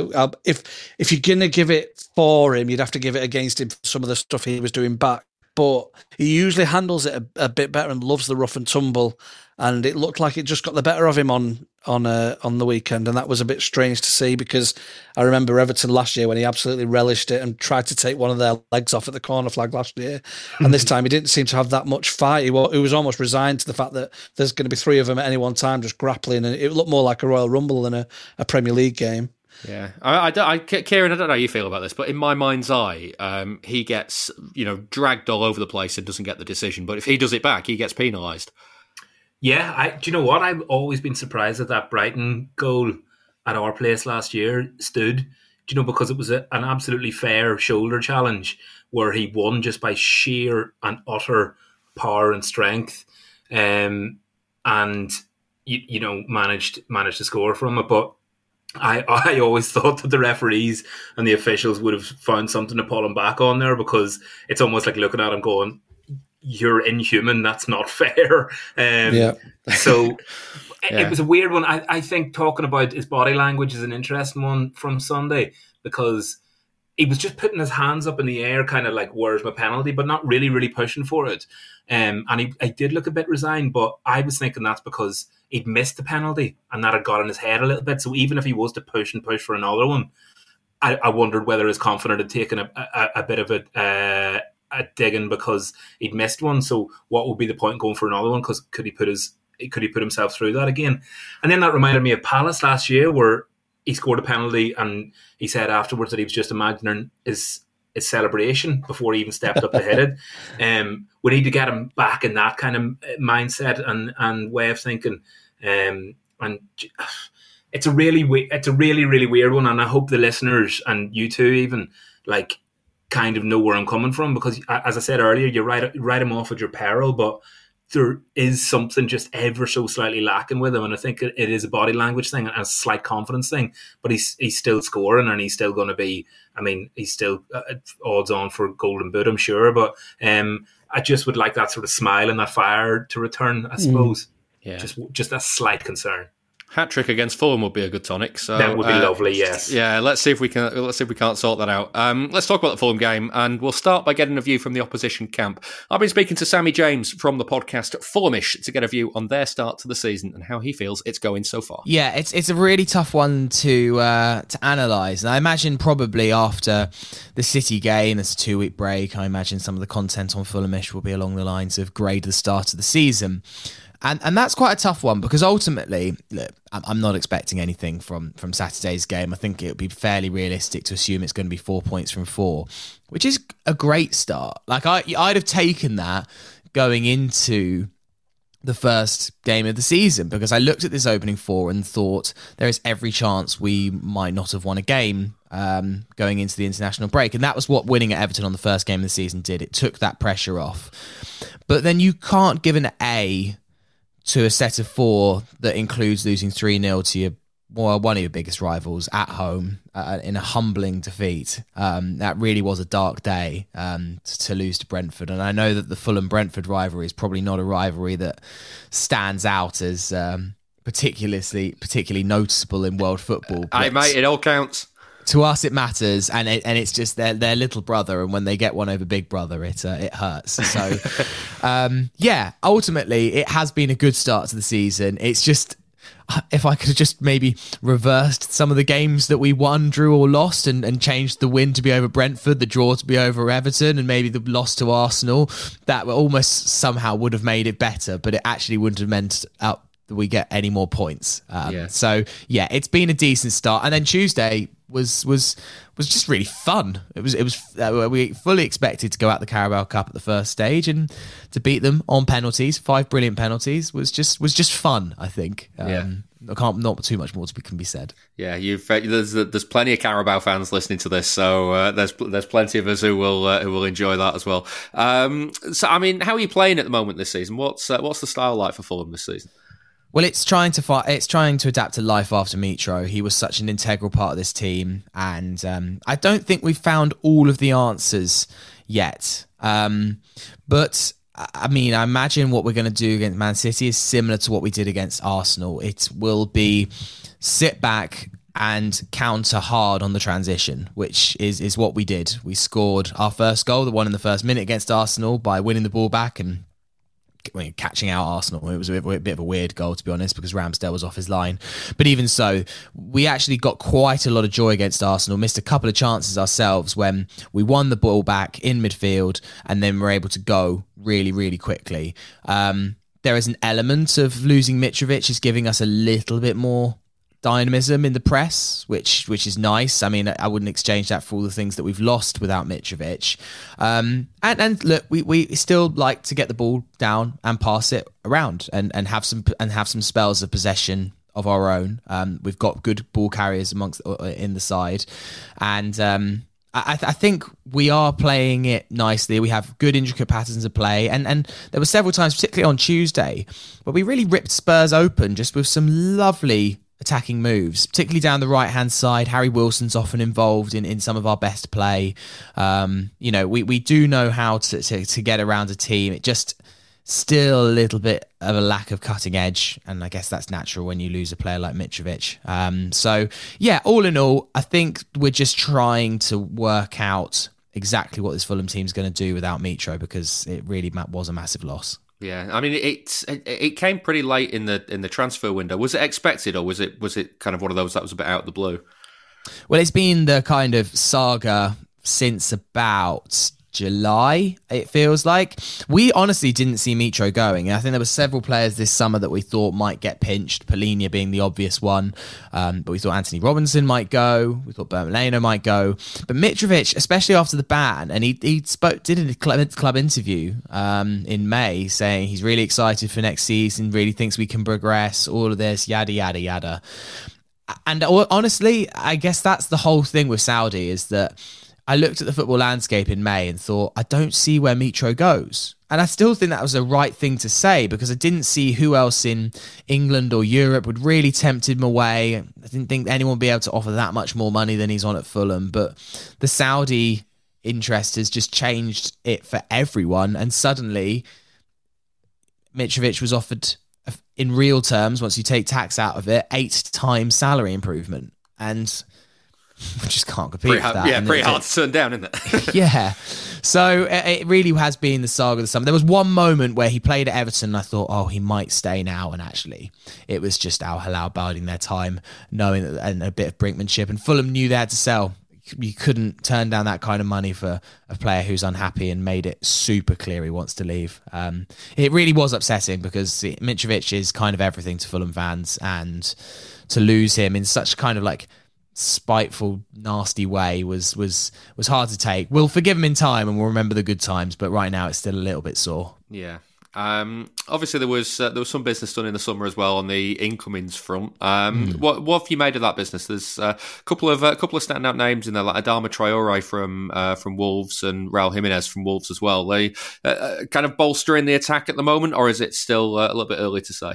If if you're going to give it for him, you'd have to give it against him for some of the stuff he was doing back. But he usually handles it a, a bit better and loves the rough and tumble. And it looked like it just got the better of him on on uh, on the weekend. And that was a bit strange to see because I remember Everton last year when he absolutely relished it and tried to take one of their legs off at the corner flag last year. And this time he didn't seem to have that much fight. He was almost resigned to the fact that there's going to be three of them at any one time just grappling. And it looked more like a Royal Rumble than a, a Premier League game. Yeah, I, I, I, Kieran, I don't know how you feel about this, but in my mind's eye, um, he gets, you know, dragged all over the place and doesn't get the decision. But if he does it back, he gets penalised. Yeah, I, do you know what? I've always been surprised that that Brighton goal at our place last year stood, do you know, because it was a, an absolutely fair shoulder challenge where he won just by sheer and utter power and strength, um, and, you, you know, managed managed to score from it, but I, I always thought that the referees and the officials would have found something to pull him back on there because it's almost like looking at him going, you're inhuman, that's not fair. Um, yeah. so yeah. It was a weird one. I, I think talking about his body language is an interesting one from Sunday because he was just putting his hands up in the air, kind of like, where's my penalty, but not really, really pushing for it. Um, and he, he did look a bit resigned, but I was thinking that's because he'd missed the penalty and that had got in his head a little bit. So even if he was to push and push for another one, I, I wondered whether his confidence had taken a, a, a bit of a, uh, a digging because he'd missed one. So what would be the point going for another one? Because could he put his could he put himself through that again? And then that reminded me of Palace last year where he scored a penalty and he said afterwards that he was just imagining his his celebration before he even stepped up to hit it. Um, we need to get him back in that kind of mindset and, and way of thinking. Um, and it's a really it's a really really weird one. And I hope the listeners and you two even like kind of know where I'm coming from because as I said earlier, you write write him off at your peril, but there is something just ever so slightly lacking with him, and I think it is a body language thing and a slight confidence thing. But he's he's still scoring, and he's still going to be. I mean, he's still odds on for Golden Boot, I'm sure. But um, I just would like that sort of smile and that fire to return, I suppose. Mm. Yeah, just just a slight concern. Hat trick against Fulham would be a good tonic. So that would be uh, lovely. Yes. Yeah. Let's see if we can. Let's see if we can't sort that out. Um, let's talk about the Fulham game, and we'll start by getting a view from the opposition camp. I've been speaking to Sammy James from the podcast Fulhamish to get a view on their start to the season and how he feels it's going so far. Yeah, it's it's a really tough one to uh, to analyse, and I imagine probably after the City game, it's a two week break. I imagine some of the content on Fulhamish will be along the lines of grade the start of the season. And and that's quite a tough one because ultimately, look, I'm not expecting anything from, from Saturday's game. I think it would be fairly realistic to assume it's going to be four points from four, which is a great start. Like I, I'd have taken that going into the first game of the season because I looked at this opening four and thought there is every chance we might not have won a game um, going into the international break. And that was what winning at Everton on the first game of the season did. It took that pressure off. But then you can't give an A to a set of four that includes losing three nil to your well, one of your biggest rivals at home uh, in a humbling defeat. Um, that really was a dark day um, to lose to Brentford. And I know that the Fulham-Brentford rivalry is probably not a rivalry that stands out as um, particularly particularly noticeable in world football. Aye, mate, it all counts. To us, it matters, and it, and it's just their their little brother, and when they get one over Big Brother, it uh, it hurts. So, um, yeah, ultimately, it has been a good start to the season. It's just, if I could have just maybe reversed some of the games that we won, drew or lost, and, and changed the win to be over Brentford, the draw to be over Everton, and maybe the loss to Arsenal, that almost somehow would have made it better, but it actually wouldn't have meant up that we get any more points. Um, yeah. So, yeah, it's been a decent start. And then Tuesday was was was just really fun. It was it was uh, we fully expected to go out the Carabao Cup at the first stage and to beat them on penalties. Five brilliant penalties was just was just fun. I think. Um, yeah. I can't. Not too much more to be, can be said. Yeah, you've uh, there's there's plenty of Carabao fans listening to this, so uh, there's there's plenty of us who will uh, who will enjoy that as well. Um, so I mean, how are you playing at the moment this season? What's uh, what's the style like for Fulham this season? Well, it's trying to fight, it's trying to adapt to life after Mitro. He was such an integral part of this team, and um, I don't think we've found all of the answers yet. Um, but I mean, I imagine what we're going to do against Man City is similar to what we did against Arsenal. It will be sit back and counter hard on the transition, which is is what we did. We scored our first goal, the one in the first minute against Arsenal, by winning the ball back and catching out Arsenal. It was a bit of a weird goal, to be honest, because Ramsdale was off his line. But even so, we actually got quite a lot of joy against Arsenal, missed a couple of chances ourselves when we won the ball back in midfield and then were able to go really, really quickly. Um, there is an element of losing Mitrovic is giving us a little bit more dynamism in the press, which which is nice. I mean, I wouldn't exchange that for all the things that we've lost without Mitrovic. Um, and, and look, we, we still like to get the ball down and pass it around and, and have some and have some spells of possession of our own. Um, we've got good ball carriers amongst in the side, and um, I, I think we are playing it nicely. We have good intricate patterns of play, and and there were several times, particularly on Tuesday, where we really ripped Spurs open just with some lovely attacking moves, particularly down the right-hand side. Harry Wilson's often involved in, in some of our best play. Um, you know, we, we do know how to, to, to get around a team. It just still a little bit of a lack of cutting edge, and I guess that's natural when you lose a player like Mitrovic. Um, so, yeah, all in all, I think we're just trying to work out exactly what this Fulham team's going to do without Mitro, because it really was a massive loss. Yeah, I mean, it, it it came pretty late in the in the transfer window. Was it expected, or was it was it kind of one of those that was a bit out of the blue? Well, it's been the kind of saga since about July, it feels like. We honestly didn't see Mitro going. I think there were several players this summer that we thought might get pinched, Polina being the obvious one, um, but we thought Anthony Robinson might go, we thought Bramall Lane might go, but Mitrovic, especially after the ban, and he he spoke did a club, club interview um, in May saying he's really excited for next season, really thinks we can progress, all of this, yada, yada, yada. And honestly, I guess that's the whole thing with Saudi, is that I looked at the football landscape in May and thought, I don't see where Mitro goes. And I still think that was the right thing to say, because I didn't see who else in England or Europe would really tempt him away. I didn't think anyone would be able to offer that much more money than he's on at Fulham. But the Saudi interest has just changed it for everyone. And suddenly, Mitrovic was offered, in real terms, once you take tax out of it, eight times salary improvement. And I just can't compete pretty with that. Hard, yeah, and pretty hard it, to turn down, isn't it? Yeah. So it, it really has been the saga of the summer. There was one moment where he played at Everton and I thought, oh, he might stay now. And actually, it was just Al Hilal biding their time, knowing that, and a bit of brinkmanship. And Fulham knew they had to sell. You couldn't turn down that kind of money for a player who's unhappy, and made it super clear he wants to leave. Um, it really was upsetting, because Mitrovic is kind of everything to Fulham fans, and to lose him in such kind of like spiteful, nasty way was was was hard to take. We'll forgive him in time, and we'll remember the good times, but right now it's still a little bit sore. Yeah. Um, obviously there was uh, there was some business done in the summer as well on the incomings front. Um, mm. What what have you made of that business? There's a couple of a couple of standout names in there, like Adama Traore from uh, from Wolves and Raul Jimenez from Wolves as well. They uh, kind of bolstering the attack at the moment, or is it still uh, a little bit early to say?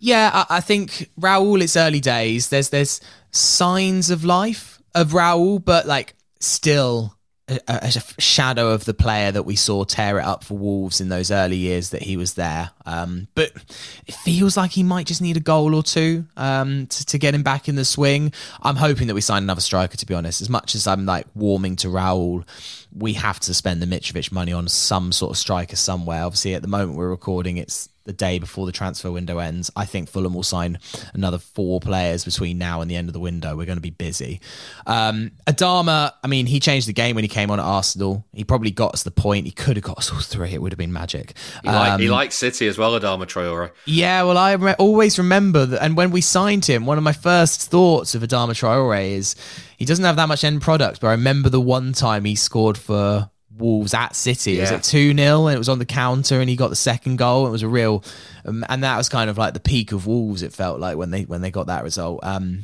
Yeah, I, I think Raul, it's early days. There's there's signs of life of Raul, but like still a, a shadow of the player that we saw tear it up for Wolves in those early years that he was there. Um, but it feels like he might just need a goal or two um, to, to get him back in the swing. I'm hoping that we sign another striker, to be honest. As much as I'm like warming to Raul, we have to spend the Mitrovic money on some sort of striker somewhere. Obviously, at the moment we're recording, it's the day before the transfer window ends. I think Fulham will sign another four players between now and the end of the window. We're going to be busy. Um, Adama, I mean, he changed the game when he came on at Arsenal. He probably got us the point. He could have got us all three. It would have been magic. He um, likes City as well, Adama Traore. Yeah, well, I re- always remember that. And when we signed him, one of my first thoughts of Adama Traore is he doesn't have that much end product, but I remember the one time he scored for Wolves at City. Yeah. It was at two nil and it was on the counter and he got the second goal. It was a real um, and that was kind of like the peak of Wolves, it felt like, when they when they got that result. Um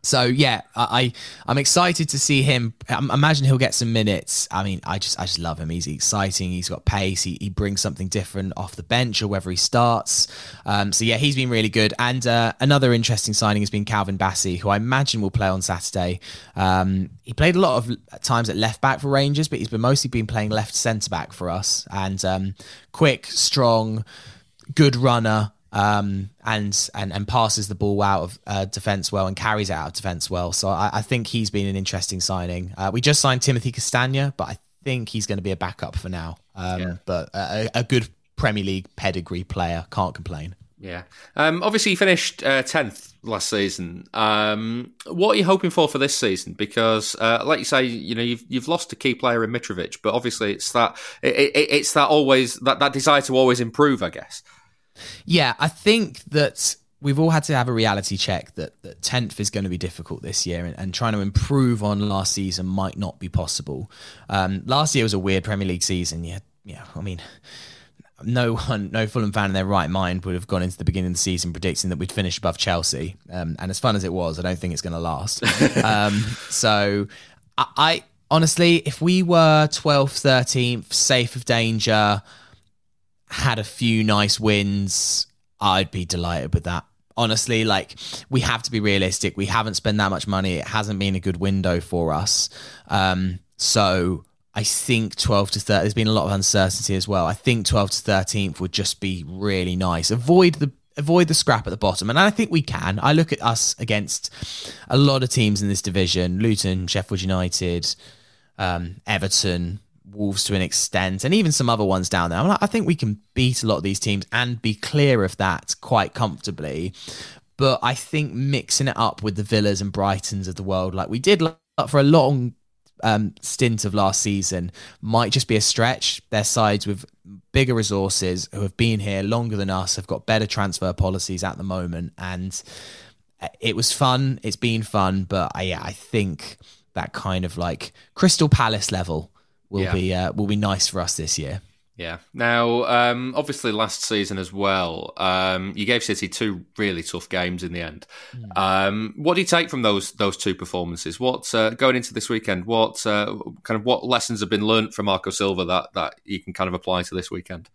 so yeah, I, I I'm excited to see him. I imagine he'll get some minutes. I mean, I just I just love him. He's exciting, he's got pace, he, he brings something different off the bench or whether he starts. Um so yeah, he's been really good. And uh, another interesting signing has been Calvin Bassey, who I imagine will play on Saturday. Um He played a lot of times at left back for Rangers, but he's been mostly been playing left centre back for us. And um, quick, strong, good runner, um, and and and passes the ball out of uh, defence well and carries it out of defence well. So I, I think he's been an interesting signing. Uh, we just signed Timothy Castagna, but I think he's going to be a backup for now. Um, yeah. But a, a good Premier League pedigree player, can't complain. Yeah. Um, obviously, you finished uh, tenth last season. Um, what are you hoping for for this season? Because, uh, like you say, you know, you've you've lost a key player in Mitrovic, but obviously, it's that it, it, it's that always that, that desire to always improve, I guess. Yeah, I think that we've all had to have a reality check that that tenth is going to be difficult this year, and, and trying to improve on last season might not be possible. Um, last year was a weird Premier League season. Yeah, yeah. I mean, No one, no Fulham fan in their right mind would have gone into the beginning of the season predicting that we'd finish above Chelsea. Um, and as fun as it was, I don't think it's going to last. um, so I, I honestly, if we were twelfth, thirteenth, safe of danger, had a few nice wins, I'd be delighted with that. Honestly, like, we have to be realistic. We haven't spent that much money. It hasn't been a good window for us. Um, so... I think twelve to thirteen, there's been a lot of uncertainty as well. I think twelve to thirteenth would just be really nice. Avoid the avoid the scrap at the bottom. And I think we can. I look at us against a lot of teams in this division, Luton, Sheffield United, um, Everton, Wolves to an extent, and even some other ones down there. I'm like, I think we can beat a lot of these teams and be clear of that quite comfortably. But I think mixing it up with the Villas and Brightons of the world, like we did for a long Um, stint of last season, might just be a stretch. They're sides with bigger resources who have been here longer than us, have got better transfer policies at the moment, and it was fun. It's been fun, but I, yeah, I think that kind of like Crystal Palace level will yeah. be uh, will be nice for us this year. Yeah. Now, um, obviously, last season as well, um, you gave City two really tough games in the end. Mm. Um, what do you take from those those two performances? What uh, going into this weekend? What uh, kind of what lessons have been learnt from Marco Silva that that you can kind of apply to this weekend?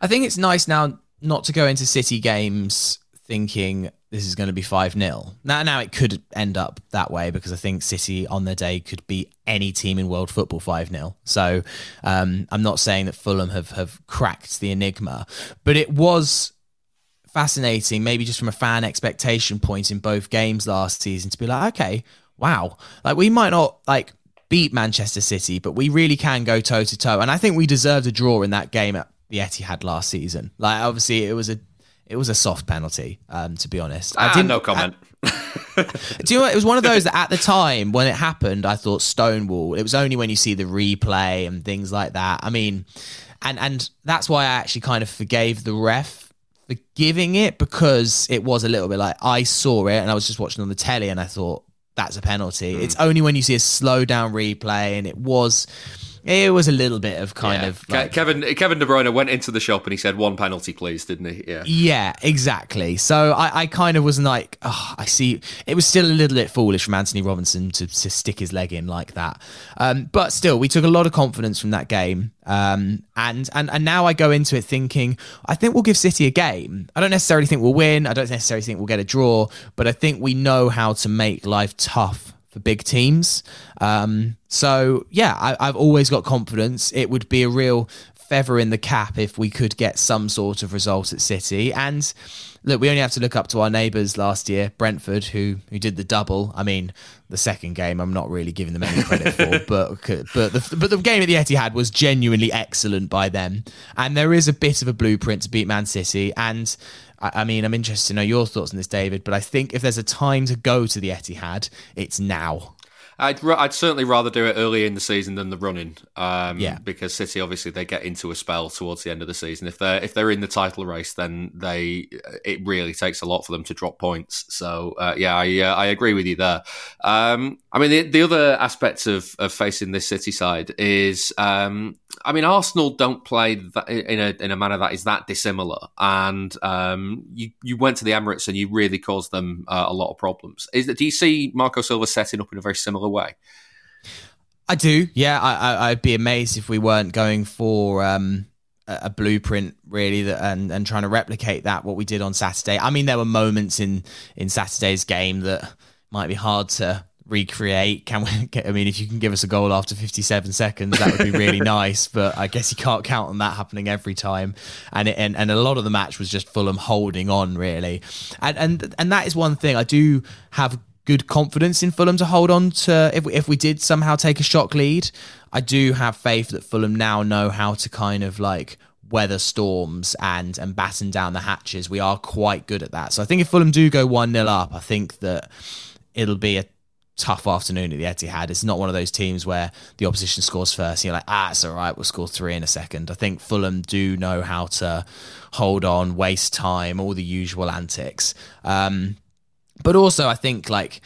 I think it's nice now not to go into City games thinking this is going to be five nil. Now, now it could end up that way, because I think City on their day could be any team in world football five nil. So um, I'm not saying that Fulham have, have cracked the enigma, but it was fascinating, maybe just from a fan expectation point in both games last season, to be like, okay, wow. Like, we might not like beat Manchester City, but we really can go toe to toe. And I think we deserved a draw in that game at the Etihad last season. Like, obviously it was a, It was a soft penalty, um, to be honest. I ah, didn't, no comment. I, do you know what? It was one of those that at the time when it happened, I thought Stonewall. It was only when you see the replay and things like that. I mean, and, and that's why I actually kind of forgave the ref for giving it, because it was a little bit like I saw it and I was just watching on the telly and I thought, that's a penalty. Mm. It's only when you see a slow down replay, and it was... was. It was a little bit of kind yeah. of... Like, Kevin Kevin De Bruyne went into the shop and he said, one penalty, please, didn't he? Yeah, yeah, exactly. So I, I kind of was like, oh, I see. It was still a little bit foolish from Anthony Robinson to, to stick his leg in like that. Um, but still, we took a lot of confidence from that game. Um, and, and, and now I go into it thinking, I think we'll give City a game. I don't necessarily think we'll win. I don't necessarily think we'll get a draw. But I think we know how to make life tough for big teams. Um, so, yeah, I, I've always got confidence. It would be a real feather in the cap if we could get some sort of result at City. And look, we only have to look up to our neighbours last year, Brentford, who who did the double. I mean, the second game, I'm not really giving them any credit for, but but the, but the game at the Etihad was genuinely excellent by them. And there is a bit of a blueprint to beat Man City. And I, I mean, I'm interested to know your thoughts on this, David, but I think if there's a time to go to the Etihad, it's now. I'd I'd certainly rather do it earlier in the season than the run-in, um, yeah. because City, obviously, they get into a spell towards the end of the season. If they're if they're in the title race, then they it really takes a lot for them to drop points. So uh, yeah, I uh, I agree with you there. Um, I mean, the, the other aspects of, of facing this City side is, um, I mean, Arsenal don't play that in a in a manner that is that dissimilar, and um, you you went to the Emirates and you really caused them uh, a lot of problems. Is that, do you see Marco Silva setting up in a very similar way? I do, yeah. I, I, I'd be amazed if we weren't going for um, a, a blueprint, really, that, and, and trying to replicate that, what we did on Saturday. I mean, there were moments in, in Saturday's game that might be hard to recreate. Can we? I mean, if you can give us a goal after fifty-seven seconds, that would be really nice, but I guess you can't count on that happening every time. And, it, and and a lot of the match was just Fulham holding on, really. And and and that is one thing. I do have good confidence in Fulham to hold on to. If we, if we did somehow take a shock lead, I do have faith that Fulham now know how to kind of like weather storms and and batten down the hatches. We are quite good at that. So I think if Fulham do go one nil up, I think that it'll be a tough afternoon at the Etihad. It's not one of those teams where the opposition scores first and you're like, ah, it's all right, we'll score three in a second. I think Fulham do know how to hold on, waste time, all the usual antics. Um But also, I think, like,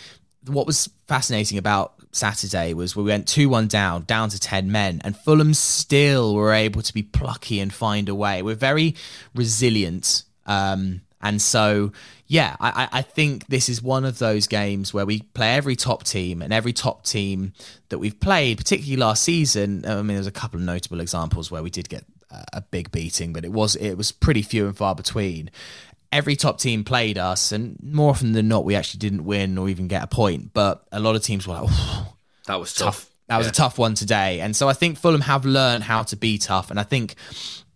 what was fascinating about Saturday was we went two one down, down to ten men, and Fulham still were able to be plucky and find a way. We're very resilient. Um, and so, yeah, I, I think this is one of those games where we play every top team, and every top team that we've played, particularly last season. I mean, there was a couple of notable examples where we did get a big beating, but it was it was pretty few and far between. Every top team played us, and more often than not, we actually didn't win or even get a point. But a lot of teams were like, oh, that was tough. tough. That yeah. was a tough one today. And so I think Fulham have learned how to be tough. And I think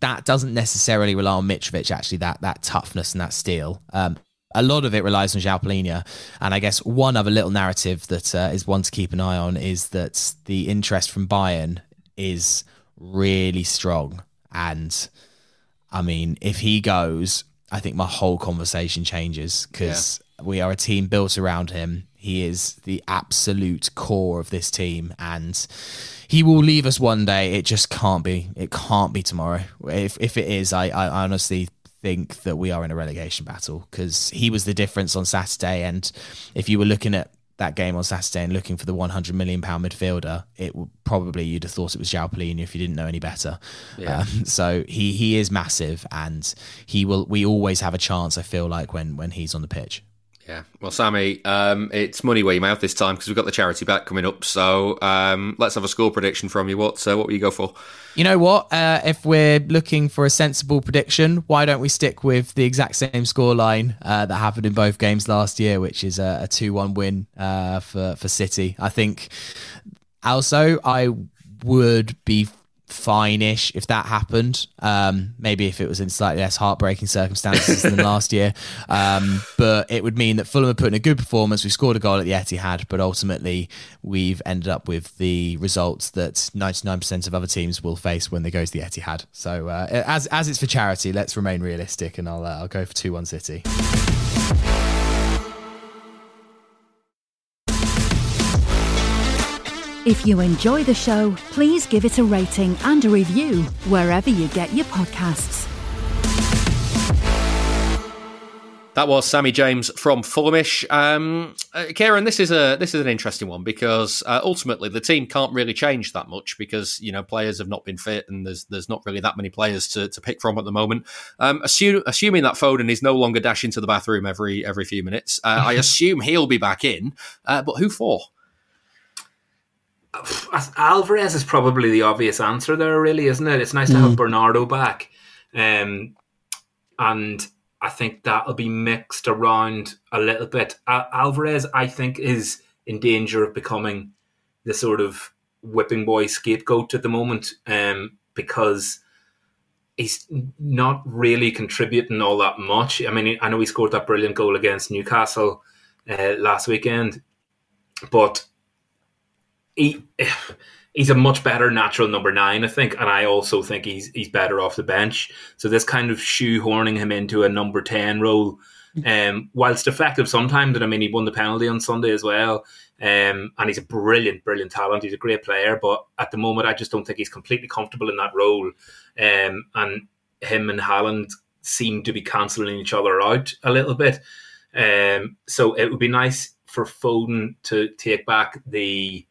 that doesn't necessarily rely on Mitrovic, actually, that that toughness and that steel. Um, a lot of it relies on João Palhinha. And I guess one other little narrative that uh, is one to keep an eye on is that the interest from Bayern is really strong. And, I mean, if he goes, I think my whole conversation changes, because yeah. we are a team built around him. He is the absolute core of this team, and he will leave us one day. It just can't be. It can't be tomorrow. If if it is, I, I honestly think that we are in a relegation battle, because he was the difference on Saturday. And if you were looking at that game on Saturday and looking for the one hundred million pound midfielder, it would probably, you'd have thought it was João Palhinha if you didn't know any better. Yeah. Um, so he he is massive, and he will. We always have a chance, I feel like, when, when he's on the pitch. Yeah. Well, Sammy, um, it's money where your mouth this time, because we've got the charity bet coming up. So um, let's have a score prediction from you. What, uh, what will you go for? You know what? Uh, if we're looking for a sensible prediction, why don't we stick with the exact same scoreline uh, that happened in both games last year, which is a, a two one win uh, for, for City. I think also I would be fine-ish if that happened, um maybe if it was in slightly less heartbreaking circumstances than last year, um but it would mean that Fulham are putting a good performance. We've scored a goal at the Etihad, but ultimately we've ended up with the results that ninety-nine percent of other teams will face when they go to the Etihad. So uh, as as it's for charity, let's remain realistic, and I'll uh, I'll go for two one City. If you enjoy the show, please give it a rating and a review wherever you get your podcasts. That was Sammy James from Fulhamish. Um, uh, Kieran, this is a this is an interesting one because uh, ultimately the team can't really change that much because you know players have not been fit and there's there's not really that many players to, to pick from at the moment. Um, assume, assuming that Foden is no longer dashing to the bathroom every every few minutes, uh, I assume he'll be back in. Uh, but who for? Alvarez is probably the obvious answer there, really, isn't it? It's nice to have mm. Bernardo back, um, and I think that'll be mixed around a little bit. Al- Alvarez, I think, is in danger of becoming the sort of whipping boy scapegoat at the moment, um, because he's not really contributing all that much. I mean, I know he scored that brilliant goal against Newcastle uh, last weekend, but he he's a much better natural number nine, I think, and I also think he's he's better off the bench. So this kind of shoehorning him into a number ten role, um, whilst effective sometimes, and I mean, he won the penalty on Sunday as well, um, and he's a brilliant, brilliant talent. He's a great player, but at the moment, I just don't think he's completely comfortable in that role. Um, and him and Haaland seem to be cancelling each other out a little bit. Um, so it would be nice for Foden to take back the...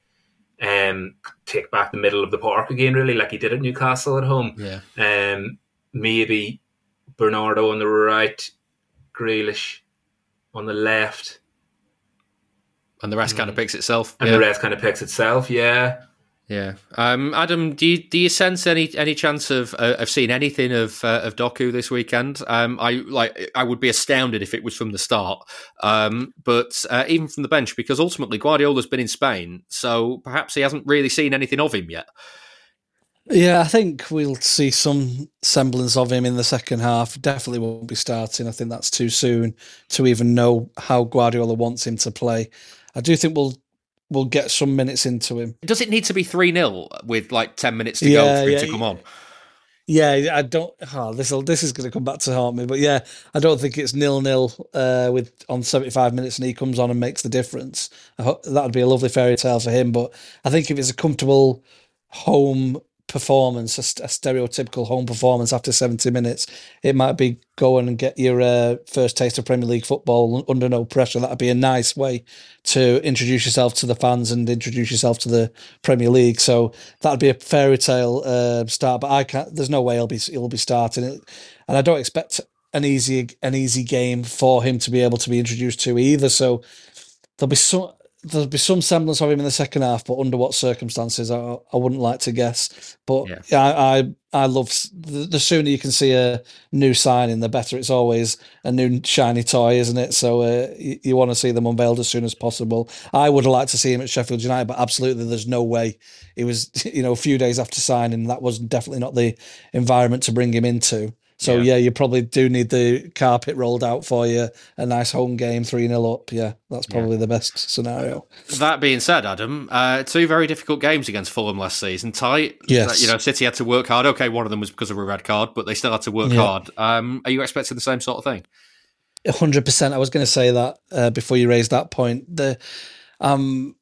Um, take back the middle of the park again, really, like he did at Newcastle at home. Yeah. Um, maybe Bernardo on the right, Grealish on the left, and the rest mm. kind of picks itself. And yeah. the rest kind of picks itself. Yeah, yeah. Um, Adam, do you do you sense any any chance of uh, of seeing anything of uh, of Doku this weekend? Um, I like I would be astounded if it was from the start. Um, but uh, even from the bench, because ultimately Guardiola's been in Spain, so perhaps he hasn't really seen anything of him yet. Yeah, I think we'll see some semblance of him in the second half. Definitely won't be starting. I think that's too soon to even know how Guardiola wants him to play. I do think we'll we'll get some minutes into him. Does it need to be three nil with like ten minutes to yeah, go for him yeah, to come on? Yeah, I don't... Oh, this'll, this is going to come back to haunt me. But yeah, I don't think it's nil nil uh, with on seventy-five minutes and he comes on and makes the difference. I hope, that'd be a lovely fairy tale for him. But I think if it's a comfortable home performance, a, a stereotypical home performance after seventy minutes, it might be going and get your uh, first taste of Premier League football under no pressure. That'd be a nice way to introduce yourself to the fans and introduce yourself to the Premier League. So that'd be a fairy tale uh, start. But I can't. There's no way he'll be he'll be starting it, and I don't expect an easy an easy game for him to be able to be introduced to either. So there'll be some. There'll be some semblance of him in the second half, but under what circumstances, I, I wouldn't like to guess. But yeah. I, I I love the, the sooner you can see a new signing, the better. It's always a new shiny toy, isn't it? So uh, you, you want to see them unveiled as soon as possible. I would have liked to see him at Sheffield United, but absolutely, there's no way. It was you know a few days after signing. That was definitely not the environment to bring him into. So yeah, yeah you probably do need the carpet rolled out for you. A nice home game, three nil up. Yeah, that's probably yeah. the best scenario. That being said, Adam, uh, two very difficult games against Fulham last season. Tight. Yes. You know, City had to work hard. Okay, one of them was because of a red card, but they still had to work yeah. hard. Um, are you expecting the same sort of thing? one hundred percent. I was going to say that uh, before you raised that point. The um.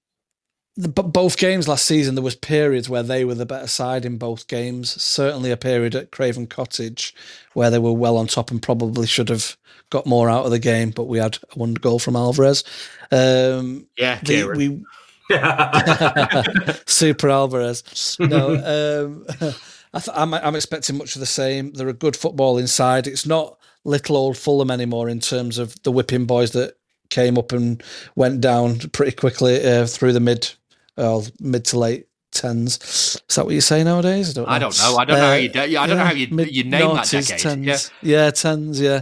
But both games last season, there was periods where they were the better side in both games. Certainly a period at Craven Cottage where they were well on top and probably should have got more out of the game, but we had one goal from Alvarez. Um, yeah, Kieran. The, we Super Alvarez. No, um, I th- I'm, I'm expecting much of the same. They're a good football inside. It's not little old Fulham anymore in terms of the whipping boys that came up and went down pretty quickly uh, through the mid... Uh, mid to late tens. Is that what you say nowadays? I don't know. I don't know. I don't uh, know how you. De- I don't yeah, know how you mid- you name that decade. Tens. Yeah. yeah, tens. Yeah,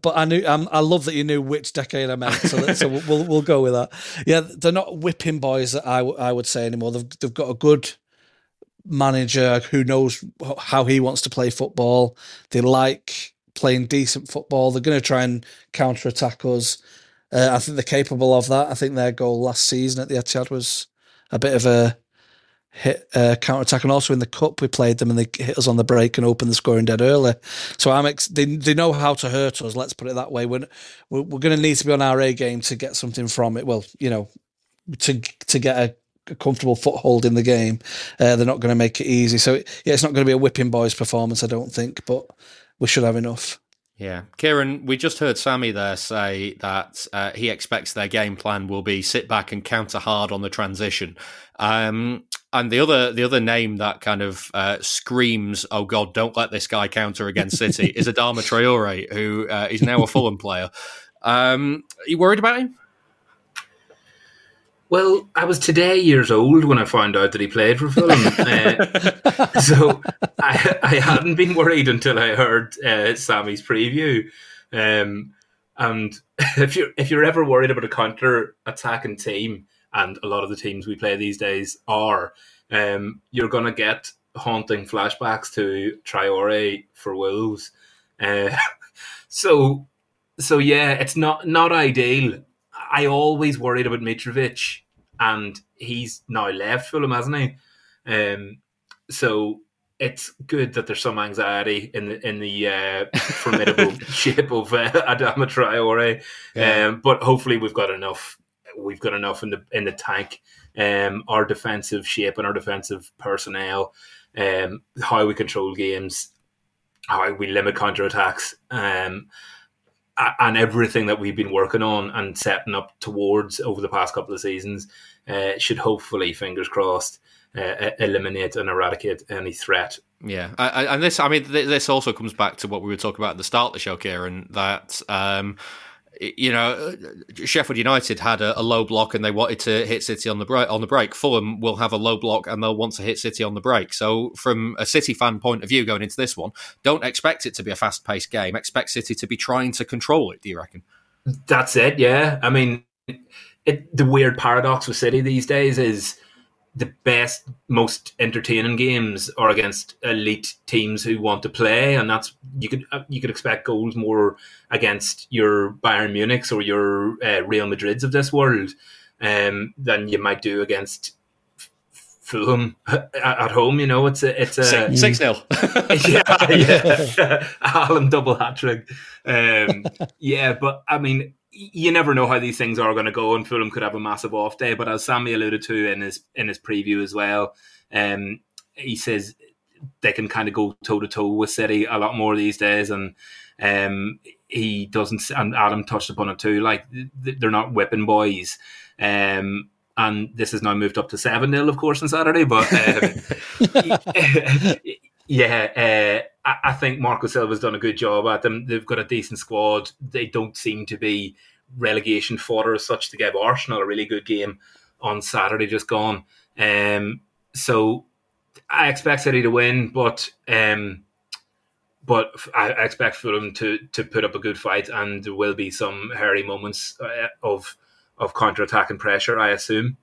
but I knew. Um, I love that you knew which decade I meant. So, so we'll we'll go with that. Yeah, they're not whipping boys that I, I would say anymore. They've they've got a good manager who knows how he wants to play football. They like playing decent football. They're going to try and counter attack us. Uh, I think they're capable of that. I think their goal last season at the Etihad was a bit of a hit uh, counter-attack. And also in the Cup, we played them and they hit us on the break and opened the scoring dead early. So I'm ex- they, they know how to hurt us, let's put it that way. We're, we're, we're going to need to be on our A game to get something from it. Well, you know, to to get a, a comfortable foothold in the game. Uh, they're not going to make it easy. So, it, yeah, it's not going to be a whipping boys performance, I don't think, but we should have enough. Yeah. Kieran, we just heard Sammy there say that uh, he expects their game plan will be sit back and counter hard on the transition. Um, and the other the other name that kind of uh, screams, oh God, don't let this guy counter against City is Adama Traore, who uh, is now a Fulham player. Um, are you worried about him? Well, I was today years old when I found out that he played for Fulham. uh, so I, I hadn't been worried until I heard uh, Sammy's preview. Um, and if you're, if you're ever worried about a counter-attacking team, and a lot of the teams we play these days are, um, you're going to get haunting flashbacks to Traore for Wolves. Uh, so, so yeah, it's not, not ideal. I always worried about Mitrovic, and he's now left Fulham, hasn't he? Um, so it's good that there's some anxiety in the in the uh, formidable shape of uh, Adama Traore. Yeah. Um, but hopefully we've got enough. We've got enough in the in the tank. Um, our defensive shape and our defensive personnel, um, how we control games, how we limit counter attacks. Um, and everything that we've been working on and setting up towards over the past couple of seasons uh, should hopefully, fingers crossed, uh, eliminate and eradicate any threat. Yeah, I, I, and this, I mean, th- this also comes back to what we were talking about at the start of the show, Kieran, that... Um, you know, Sheffield United had a, a low block and they wanted to hit City on the break. On the break, Fulham will have a low block and they'll want to hit City on the break. So, from a City fan point of view, going into this one, don't expect it to be a fast-paced game. Expect City to be trying to control it. Do you reckon? That's it. Yeah, I mean, it, the weird paradox with City these days is the best, most entertaining games are against elite teams who want to play, and that's you could you could expect goals more against your Bayern Munichs or your uh, Real Madrids of this world um, than you might do against Fulham at, at home. You know, it's a it's a six, six nil. yeah, yeah. Haaland double hat trick. Um, yeah, but I mean. You never know how these things are going to go, and Fulham could have a massive off day. But as Sammy alluded to in his in his preview as well, um, he says they can kind of go toe to toe with City a lot more these days, and um, he doesn't. And Adam touched upon it too. Like they're not whipping boys, um, and this has now moved up to seven nil, of course, on Saturday. But um, yeah. Uh, I think Marco Silva's done a good job at them. They've got a decent squad. They don't seem to be relegation fodder as such. They gave Arsenal a really good game on Saturday just gone. Um, so I expect City to win, but um, but I expect Fulham to to put up a good fight, and there will be some hairy moments of of counter-attack and pressure, I assume.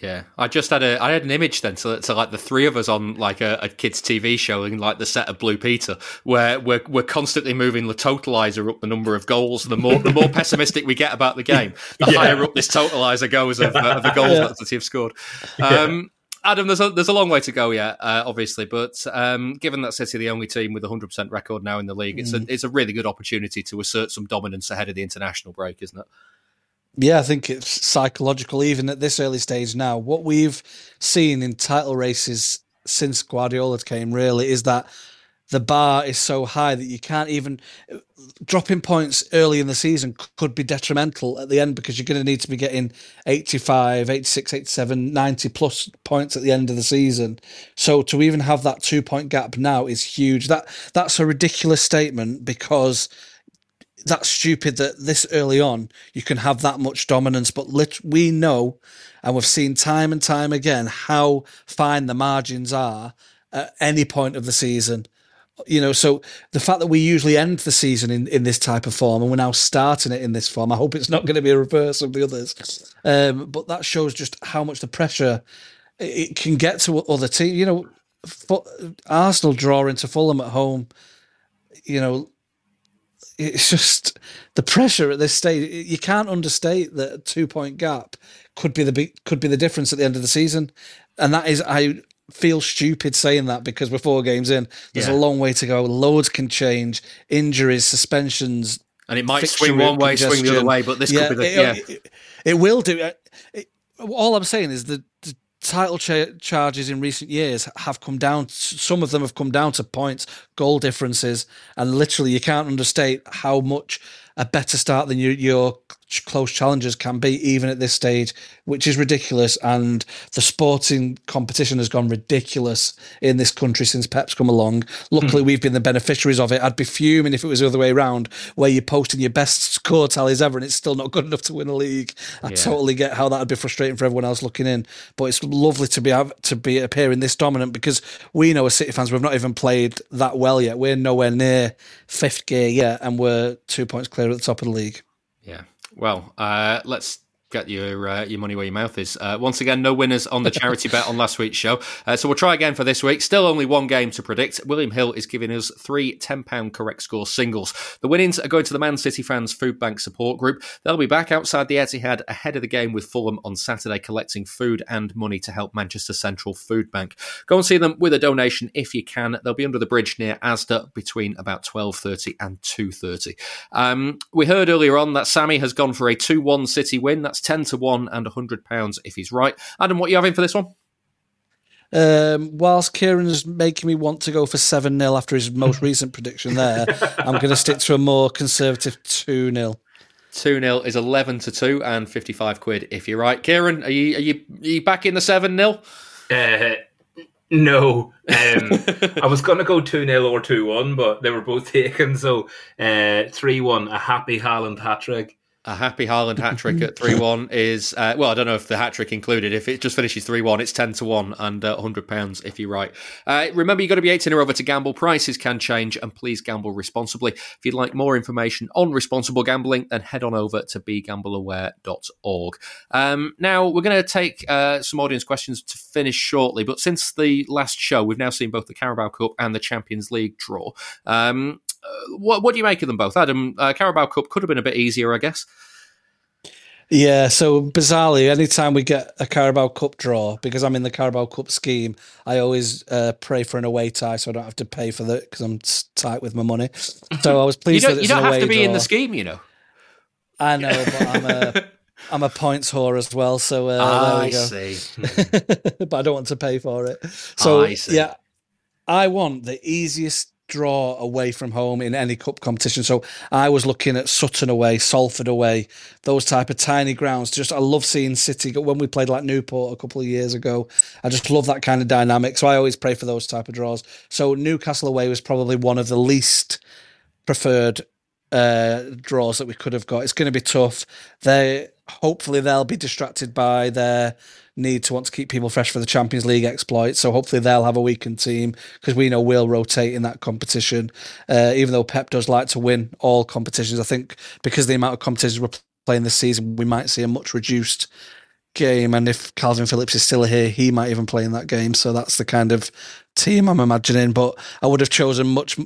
Yeah, I just had a I had an image then to, to like the three of us on like a, a kids' T V show in like the set of Blue Peter, where we're we're constantly moving the totalizer up the number of goals. The more the more pessimistic we get about the game, the yeah. higher up this totalizer goes of, uh, of the goals yeah. that the team scored. Um, yeah. Adam, there's a, there's a long way to go yet, uh, obviously, but um, given that City are the only team with a hundred percent record now in the league, it's mm. a it's a really good opportunity to assert some dominance ahead of the international break, isn't it? Yeah, I think it's psychological, even at this early stage now. What we've seen in title races since Guardiola came, really, is that the bar is so high that you can't even... Dropping points early in the season could be detrimental at the end, because you're going to need to be getting eighty-five, eighty-six, eighty-seven, ninety plus points at the end of the season. So to even have that two-point gap now is huge. That That's a ridiculous statement, because... that's stupid that this early on you can have that much dominance, but lit- we know, and we've seen time and time again, how fine the margins are at any point of the season. You know, so the fact that we usually end the season in, in this type of form, and we're now starting it in this form, I hope it's not going to be a reverse of the others. Um, but that shows just how much the pressure it can get to other teams. You know, for, Arsenal draw into Fulham at home, you know, it's just the pressure at this stage. You can't understate that a two-point gap could be the could be the difference at the end of the season. And that is, I feel stupid saying that, because we're four games in. There's yeah. a long way to go. Loads can change. Injuries, suspensions. And it might swing one way, congestion. swing the other way, but this yeah, could be the... It, yeah. it, it will do. It, it, all I'm saying is that the title cha- charges in recent years have come down, some of them have come down to points, goal differences, and literally you can't understate how much a better start than your, your close challengers can be, even at this stage, which is ridiculous. And the sporting competition has gone ridiculous in this country since Pep's come along. Luckily, mm. we've been the beneficiaries of it. I'd be fuming if it was the other way around, where you're posting your best score tallies ever and it's still not good enough to win a league. I yeah. totally get how that would be frustrating for everyone else looking in. But it's lovely to be have, to be appearing this dominant, because we know as City fans, we've not even played that well yet. We're nowhere near fifth gear yet, and we're two points clear at the top of the league. Yeah. Well, uh, let's get your uh, your money where your mouth is. Uh, once again, no winners on the charity bet on last week's show. Uh, so we'll try again for this week. Still only one game to predict. William Hill is giving us three ten pounds correct score singles. The winnings are going to the Man City fans food bank support group. They'll be back outside the Etihad ahead of the game with Fulham on Saturday, collecting food and money to help Manchester Central Food Bank. Go and see them with a donation if you can. They'll be under the bridge near Asda between about twelve thirty and two thirty. Um, we heard earlier on that Sammy has gone for a two one City win. That's ten to one and one hundred pounds if he's right. Adam, what are you having for this one? Um, whilst Kieran's making me want to go for seven nil after his most recent prediction there, I'm going to stick to a more conservative two nil. two nil is eleven to two and fifty-five quid if you're right. Kieran, are you, are you, are you back in the seven nil? Uh, no. Um, I was going to go two nil or two one, but they were both taken, so uh, three one, a happy Haaland hat-trick. A happy Haaland hat-trick at three one is, uh, well, I don't know if the hat-trick included. If it just finishes three one, it's ten to one and uh, one hundred pounds if you're right. Uh, remember, you've got to be eighteen or over to gamble. Prices can change, and please gamble responsibly. If you'd like more information on responsible gambling, then head on over to be gamble aware dot org. Um, now, we're going to take uh, some audience questions to finish shortly, but since the last show, we've now seen both the Carabao Cup and the Champions League draw. Um Uh, what, what do you make of them both? Adam, uh, Carabao Cup could have been a bit easier, I guess. Yeah, so bizarrely, anytime we get a Carabao Cup draw, because I'm in the Carabao Cup scheme, I always uh, pray for an away tie so I don't have to pay for that because I'm tight with my money. So I was pleased that it's an away draw. You don't, you don't have to be draw. in the scheme, you know. I know, but I'm a... I'm a points whore as well, so uh, ah, there we go. I see. But I don't want to pay for it. So, I see. yeah, I want the easiest draw away from home in any cup competition. So I was looking at Sutton away, Salford away, those type of tiny grounds. Just I love seeing City. When we played like Newport a couple of years ago, I just love that kind of dynamic. So I always pray for those type of draws. So Newcastle away was probably one of the least preferred uh, draws that we could have got. It's going to be tough. They hopefully they'll be distracted by their need to want to keep people fresh for the Champions League exploit. So hopefully they'll have a weakened team, because we know we'll rotate in that competition. Uh, even though Pep does like to win all competitions, I think because the amount of competitions we're playing this season, we might see a much reduced game. And if Calvin Phillips is still here, he might even play in that game. So that's the kind of team I'm imagining. But I would have chosen much,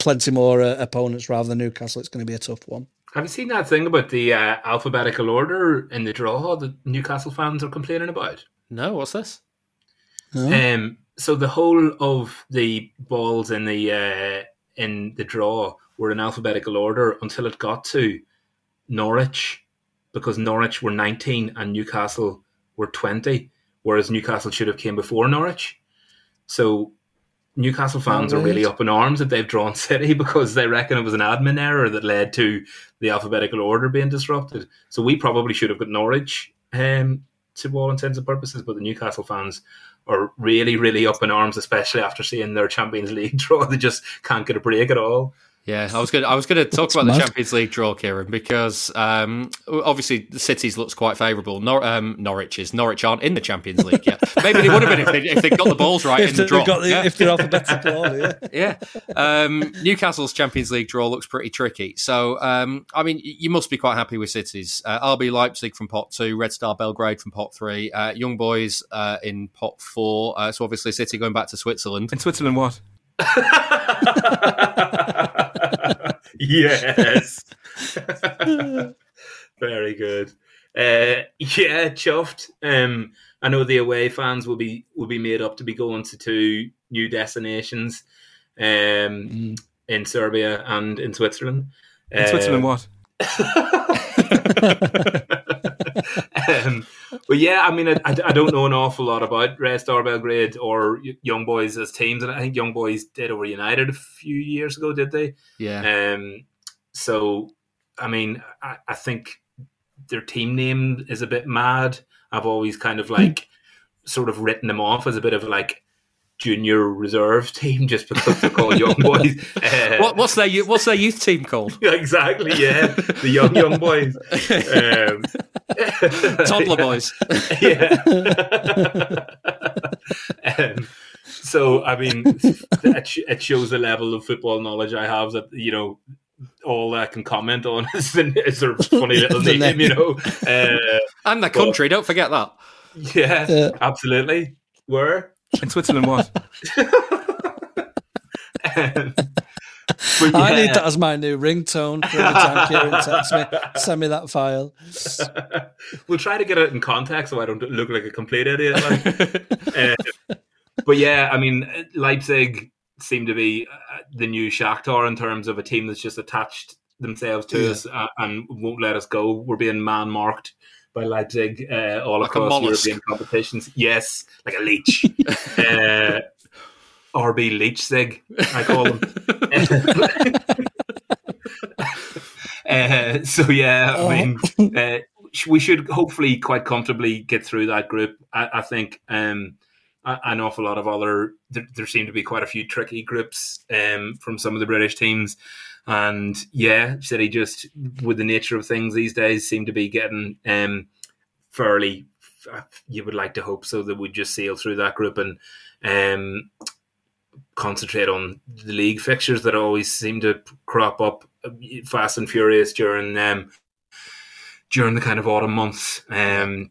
plenty more uh, opponents rather than Newcastle. It's going to be a tough one. Have you seen that thing about the uh, alphabetical order in the draw that Newcastle fans are complaining about? No, what's this? No. Um, so the whole of the balls in the uh, in the draw were in alphabetical order until it got to Norwich, because Norwich were nineteen and Newcastle were twenty, whereas Newcastle should have came before Norwich. So Newcastle fans oh, right. are really up in arms that they've drawn City, because they reckon it was an admin error that led to the alphabetical order being disrupted. So we probably should have got Norwich um, to all intents and purposes, but the Newcastle fans are really, really up in arms, especially after seeing their Champions League draw. They just can't get a break at all. Yeah, I was going. I was going to talk That's about mad. the Champions League draw, Kieran, because um, obviously the City's looks quite favourable. Nor- um, Norwich's Norwich aren't in the Champions League yet. Maybe they would have been if they if they got the balls right in the draw. Got the, yeah. If they're off a better draw, yeah. Yeah. Um, Newcastle's Champions League draw looks pretty tricky. So um, I mean, you must be quite happy with City's uh, R B Leipzig from pot two, Red Star Belgrade from pot three, uh, Young Boys uh, in pot four. Uh, so obviously City going back to Switzerland. In Switzerland, what? Yes. Very good. Uh, yeah, chuffed. Um, I know the away fans will be will be made up to be going to two new destinations um, mm. in Serbia and in Switzerland. In uh, Switzerland, what? Um, but yeah, I mean, I, I don't know an awful lot about Red Star Belgrade or Young Boys as teams, and I think Young Boys did over United a few years ago, did they? Yeah. Um. So, I mean, I, I think their team name is a bit mad. I've always kind of like sort of written them off as a bit of like junior reserve team just because they're called Young Boys. Uh, what, what's their what's their youth team called? Exactly, yeah, the young young boys, um, toddler boys. Yeah. um, so I mean, it, it shows the level of football knowledge I have that you know all I can comment on is, the, is their funny little name, name, you know, uh, and the country. But, don't forget that. Yeah, yeah. Absolutely. Where? In Switzerland, what? um, yeah. I need that as my new ringtone. For every time Kieran texts me, send me that file. We'll try to get it in context so I don't look like a complete idiot. Like. um, but yeah, I mean, Leipzig seem to be uh, the new Shakhtar in terms of a team that's just attached themselves to yeah. us uh, and won't let us go. We're being man-marked by Leipzig uh, all like across European competitions. Yes, like a leech. uh, R B Leipzig, I call them. uh, so, yeah, oh. I mean, uh, we should hopefully quite comfortably get through that group. I, I think um, an awful lot of other... There, there seem to be quite a few tricky groups um, from some of the British teams. And yeah, City just, with the nature of things these days, seem to be getting um, fairly, you would like to hope so, that we'd just sail through that group and um, concentrate on the league fixtures that always seem to crop up fast and furious during um, during the kind of autumn months. Um,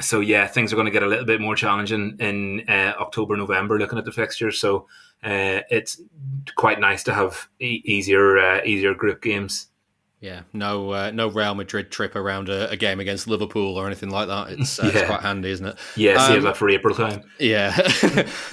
so yeah, things are going to get a little bit more challenging in uh, October, November, looking at the fixtures. So Uh, it's quite nice to have e- easier, uh, easier group games. Yeah, no, uh, no Real Madrid trip around a, a game against Liverpool or anything like that. It's, uh, yeah. it's quite handy, isn't it? Yeah, save um, that for April time. Yeah,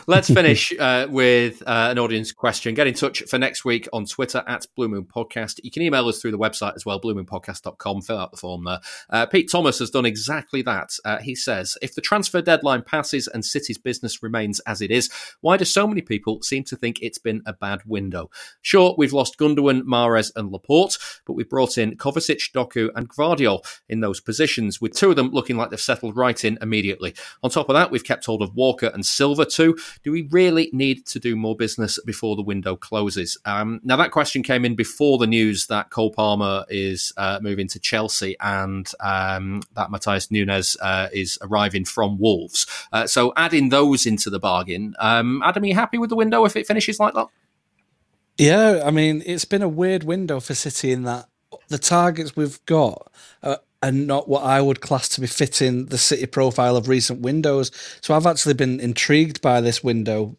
let's finish uh, with uh, an audience question. Get in touch for next week on Twitter at Blue Moon Podcast. You can email us through the website as well, blue moon podcast dot com. Fill out the form there. Uh, Pete Thomas has done exactly that. Uh, he says, if the transfer deadline passes and City's business remains as it is, why do so many people seem to think it's been a bad window? Sure, we've lost Gundogan, Mahrez, and Laporte, but we've brought brought in Kovacic, Doku and Gvardiol in those positions, with two of them looking like they've settled right in immediately. On top of that, we've kept hold of Walker and Silva too. Do we really need to do more business before the window closes? Um, now, that question came in before the news that Cole Palmer is uh, moving to Chelsea and um, that Matheus Nunes uh, is arriving from Wolves. Uh, so adding those into the bargain, um, Adam, are you happy with the window if it finishes like that? Yeah, I mean, it's been a weird window for City in that the targets we've got are, are not what I would class to be fitting the City profile of recent windows. So I've actually been intrigued by this window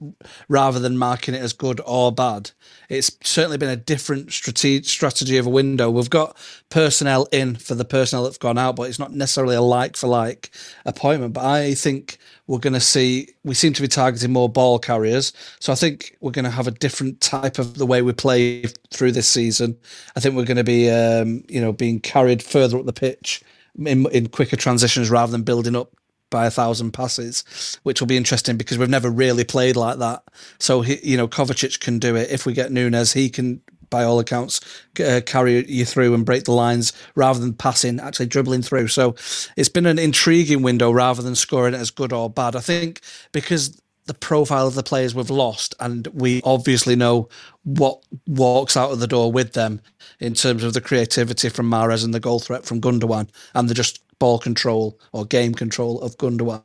rather than marking it as good or bad. It's certainly been a different strate- strategy of a window. We've got personnel in for the personnel that's gone out, but it's not necessarily a like-for-like appointment. But I think we're going to see, we seem to be targeting more ball carriers. So I think we're going to have a different type of the way we play through this season. I think we're going to be, um, you know, being carried further up the pitch in, in quicker transitions rather than building up by a thousand passes, which will be interesting because we've never really played like that. So, he, you know, Kovacic can do it. If we get Nunes, he can, by all accounts, uh, carry you through and break the lines rather than passing, actually dribbling through. So it's been an intriguing window rather than scoring it as good or bad. I think because the profile of the players we've lost, and we obviously know what walks out of the door with them in terms of the creativity from Mahrez and the goal threat from Gundogan and the just ball control or game control of Gundogan,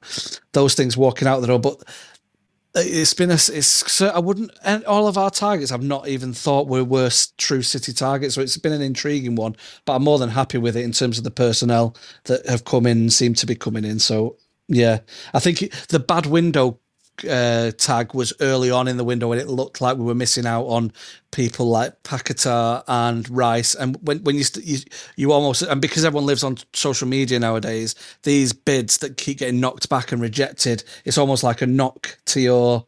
those things walking out the door. But It's been a, it's, I wouldn't, and all of our targets, I've not even thought were worse true City targets. So it's been an intriguing one, but I'm more than happy with it in terms of the personnel that have come in and seem to be coming in. So yeah, I think the bad window uh, tag was early on in the window, and it looked like we were missing out on people like Paquetá and Rice. And when when you, st- you you almost, and because everyone lives on social media nowadays, these bids that keep getting knocked back and rejected, it's almost like a knock to your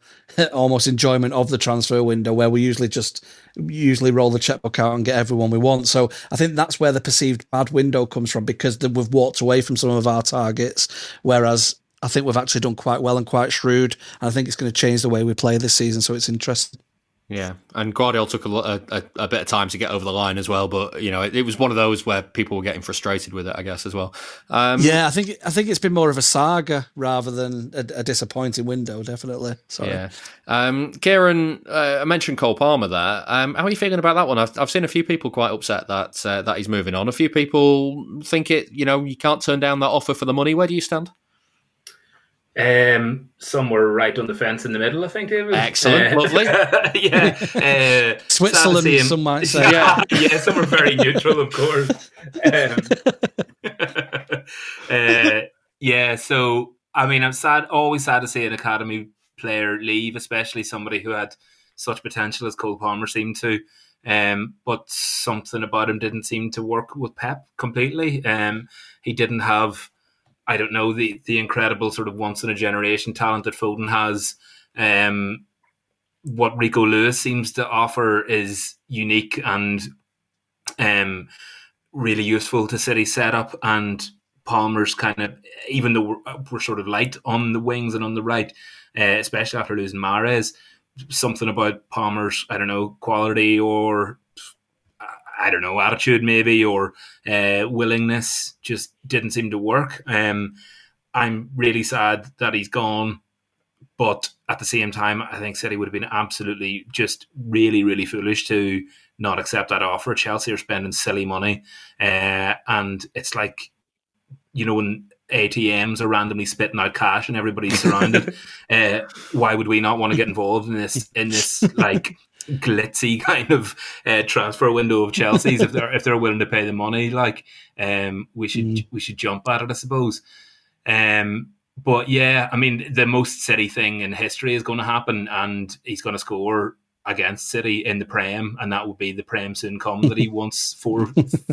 almost enjoyment of the transfer window, where we usually just usually roll the checkbook out and get everyone we want. So I think that's where the perceived bad window comes from, because we've walked away from some of our targets, whereas I think we've actually done quite well and quite shrewd, and I think it's going to change the way we play this season, so it's interesting. Yeah, and Guardiola took a, a, a bit of time to get over the line as well, but you know, it, it was one of those where people were getting frustrated with it, I guess, as well. Um, yeah, I think I think it's been more of a saga rather than a, a disappointing window, definitely. Sorry. Yeah, um, Kieran, uh, I mentioned Cole Palmer there. Um, how are you feeling about that one? I've, I've seen a few people quite upset that uh, that he's moving on. A few people think it, you know, you can't turn down that offer for the money. Where do you stand? Um, somewhere right on the fence in the middle, I think, David. Excellent, uh, lovely. Yeah, uh, Switzerland, some might say. Yeah, yeah, somewhere very neutral, of course. Um, uh, yeah, so I mean, I'm sad, always sad to see an academy player leave, especially somebody who had such potential as Cole Palmer seemed to. Um, but something about him didn't seem to work with Pep completely. Um, he didn't have. I don't know, the the incredible sort of once-in-a-generation talent that Foden has. Um, what Rico Lewis seems to offer is unique and um, really useful to City's setup, and Palmer's kind of, even though we're, we're sort of light on the wings and on the right, uh, especially after losing Mahrez, something about Palmer's, I don't know, quality or... I don't know, attitude maybe, or uh, willingness just didn't seem to work. Um, I'm really sad that he's gone, but at the same time, I think City would have been absolutely just really, really foolish to not accept that offer. Chelsea are spending silly money, uh, and it's like, you know, when A T Ms are randomly spitting out cash and everybody's surrounded, uh, why would we not want to get involved in this? In this, like... glitzy kind of uh, transfer window of Chelsea's if they're if they're willing to pay the money, like um, we should mm. we should jump at it, I suppose. Um, but yeah, I mean, the most City thing in history is going to happen, and he's going to score against City in the Prem, and that would be the Prem soon come that he once fore,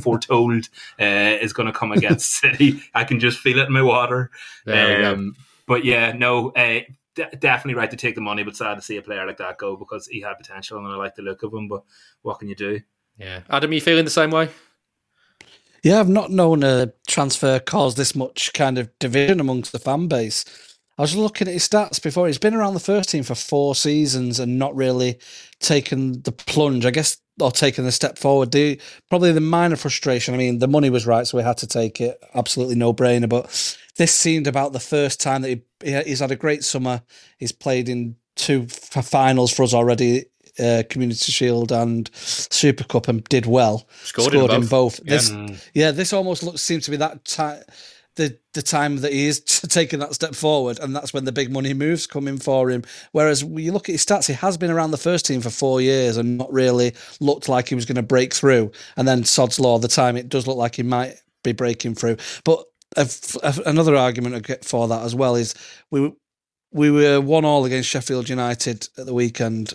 foretold uh, is going to come against City. I can just feel it in my water. Um, but yeah, no. Uh, De- definitely right to take the money, but sad to see a player like that go, because he had potential and I like the look of him, but what can you do? Yeah. Adam, are you feeling the same way? Yeah, I've not known a transfer cause this much kind of division amongst the fan base. I was looking at his stats before. He's been around the first team for four seasons and not really taken the plunge, I guess, or taken the step forward. The, probably the minor frustration, I mean, the money was right, so we had to take it. Absolutely no-brainer, but this seemed about the first time that he, he's had a great summer. He's played in two finals for us already, uh, Community Shield and Super Cup, and did well. Scored, Scored in both. In both. Yeah. This, yeah, this almost looks seems to be that time... The, the time that he is taking that step forward, and that's when the big money moves come in for him. Whereas when you look at his stats, he has been around the first team for four years and not really looked like he was going to break through. And then sod's law, the time it does look like he might be breaking through. But a, a, another argument I get for that as well is we we were one all against Sheffield United at the weekend.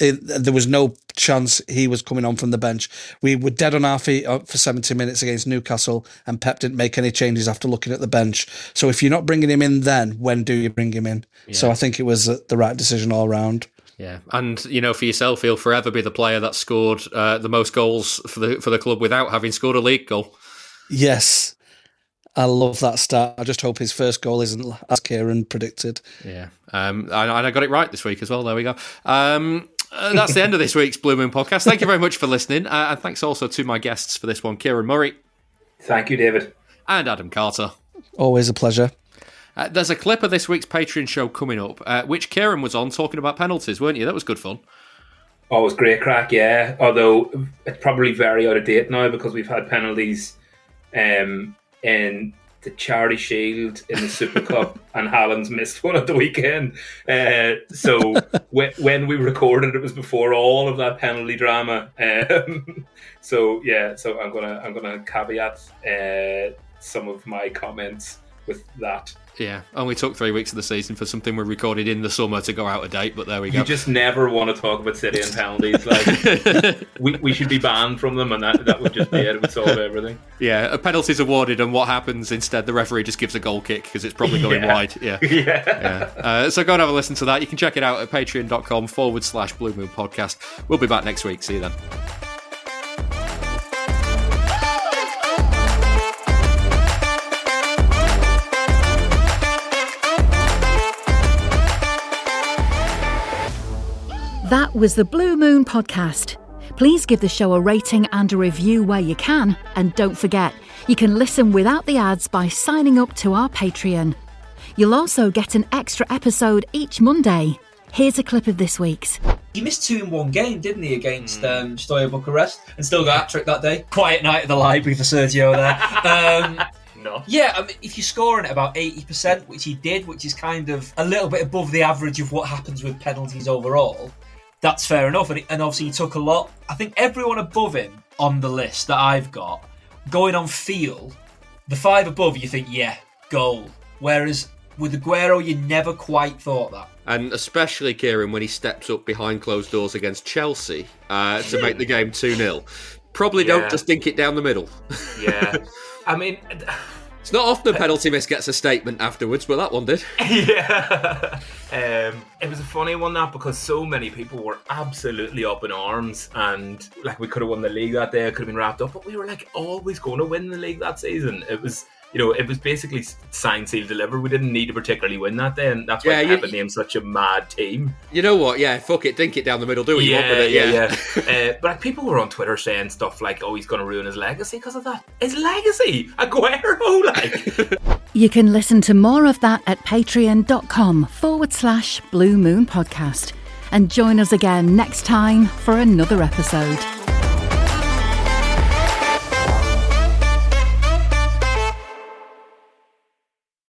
It, there was no chance he was coming on from the bench. We were dead on our feet for seventy minutes against Newcastle, and Pep didn't make any changes after looking at the bench. So if you're not bringing him in, then when do you bring him in? Yeah. So I think it was the right decision all round. Yeah, and you know, for yourself, he'll forever be the player that scored uh, the most goals for the for the club without having scored a league goal. Yes, I love that stat. I just hope his first goal isn't as Kieran predicted. Yeah, um, and I got it right this week as well. There we go. Um, Uh, that's the end of this week's Blue Moon podcast. Thank you very much for listening. Uh, and thanks also to my guests for this one, Kieran Murray. Thank you, David. And Adam Carter. Always a pleasure. Uh, there's a clip of this week's Patreon show coming up, uh, which Kieran was on talking about penalties, weren't you? That was good fun. Oh, it was great crack, yeah. Although it's probably very out of date now, because we've had penalties um, in the Charity Shield, in the Super Cup, and Haaland's missed one at the weekend. Uh, so when, when we recorded, it was before all of that penalty drama. Um, so yeah, so I'm gonna I'm gonna caveat uh, some of my comments with that. Yeah, only took three weeks of the season for something we recorded in the summer to go out of date, but there we go. You just never want to talk about City and penalties. Like we, we should be banned from them, and that, that would just be it. It would solve everything. Yeah, a penalty's awarded, and what happens instead? The referee just gives a goal kick because it's probably going yeah. wide. Yeah, yeah. yeah. Uh, so go and have a listen to that. You can check it out at patreon.com forward slash Blue Moon Podcast. We'll be back next week. See you then. That was the Blue Moon Podcast. Please give the show a rating and a review where you can. And don't forget, you can listen without the ads by signing up to our Patreon. You'll also get an extra episode each Monday. Here's a clip of this week's. He missed two in one game, didn't he, against um, Steaua Bucharest? And still got a hat-trick that day. Quiet night at the library for Sergio there. Um... No. Yeah, I mean, if you're scoring at about eighty percent, which he did, which is kind of a little bit above the average of what happens with penalties overall, that's fair enough. And, and obviously he took a lot. I think everyone above him on the list that I've got, going on feel, the five above, you think, yeah, goal. Whereas with Aguero, you never quite thought that. And especially, Kieran, when he steps up behind closed doors against Chelsea uh, to make the game two nil. Probably yeah. don't just dink it down the middle. Yeah. I mean... It's not often a penalty miss gets a statement afterwards, but that one did. Yeah. Um, it was a funny one, that, because so many people were absolutely up in arms, and like we could have won the league that day, it could have been wrapped up, but we were like always going to win the league that season. It was... You know, it was basically signed, sealed, delivered. We didn't need to particularly win that day, and that's why yeah, Pep named such a mad team. You know what? Yeah, fuck it. Dink it down the middle. Do what yeah, you want with it. Yeah, yeah. yeah. uh, but like, people were on Twitter saying stuff like, oh, he's going to ruin his legacy because of that. His legacy? Aguero, like. You can listen to more of that at patreon.com forward slash Blue Moon Podcast. And join us again next time for another episode.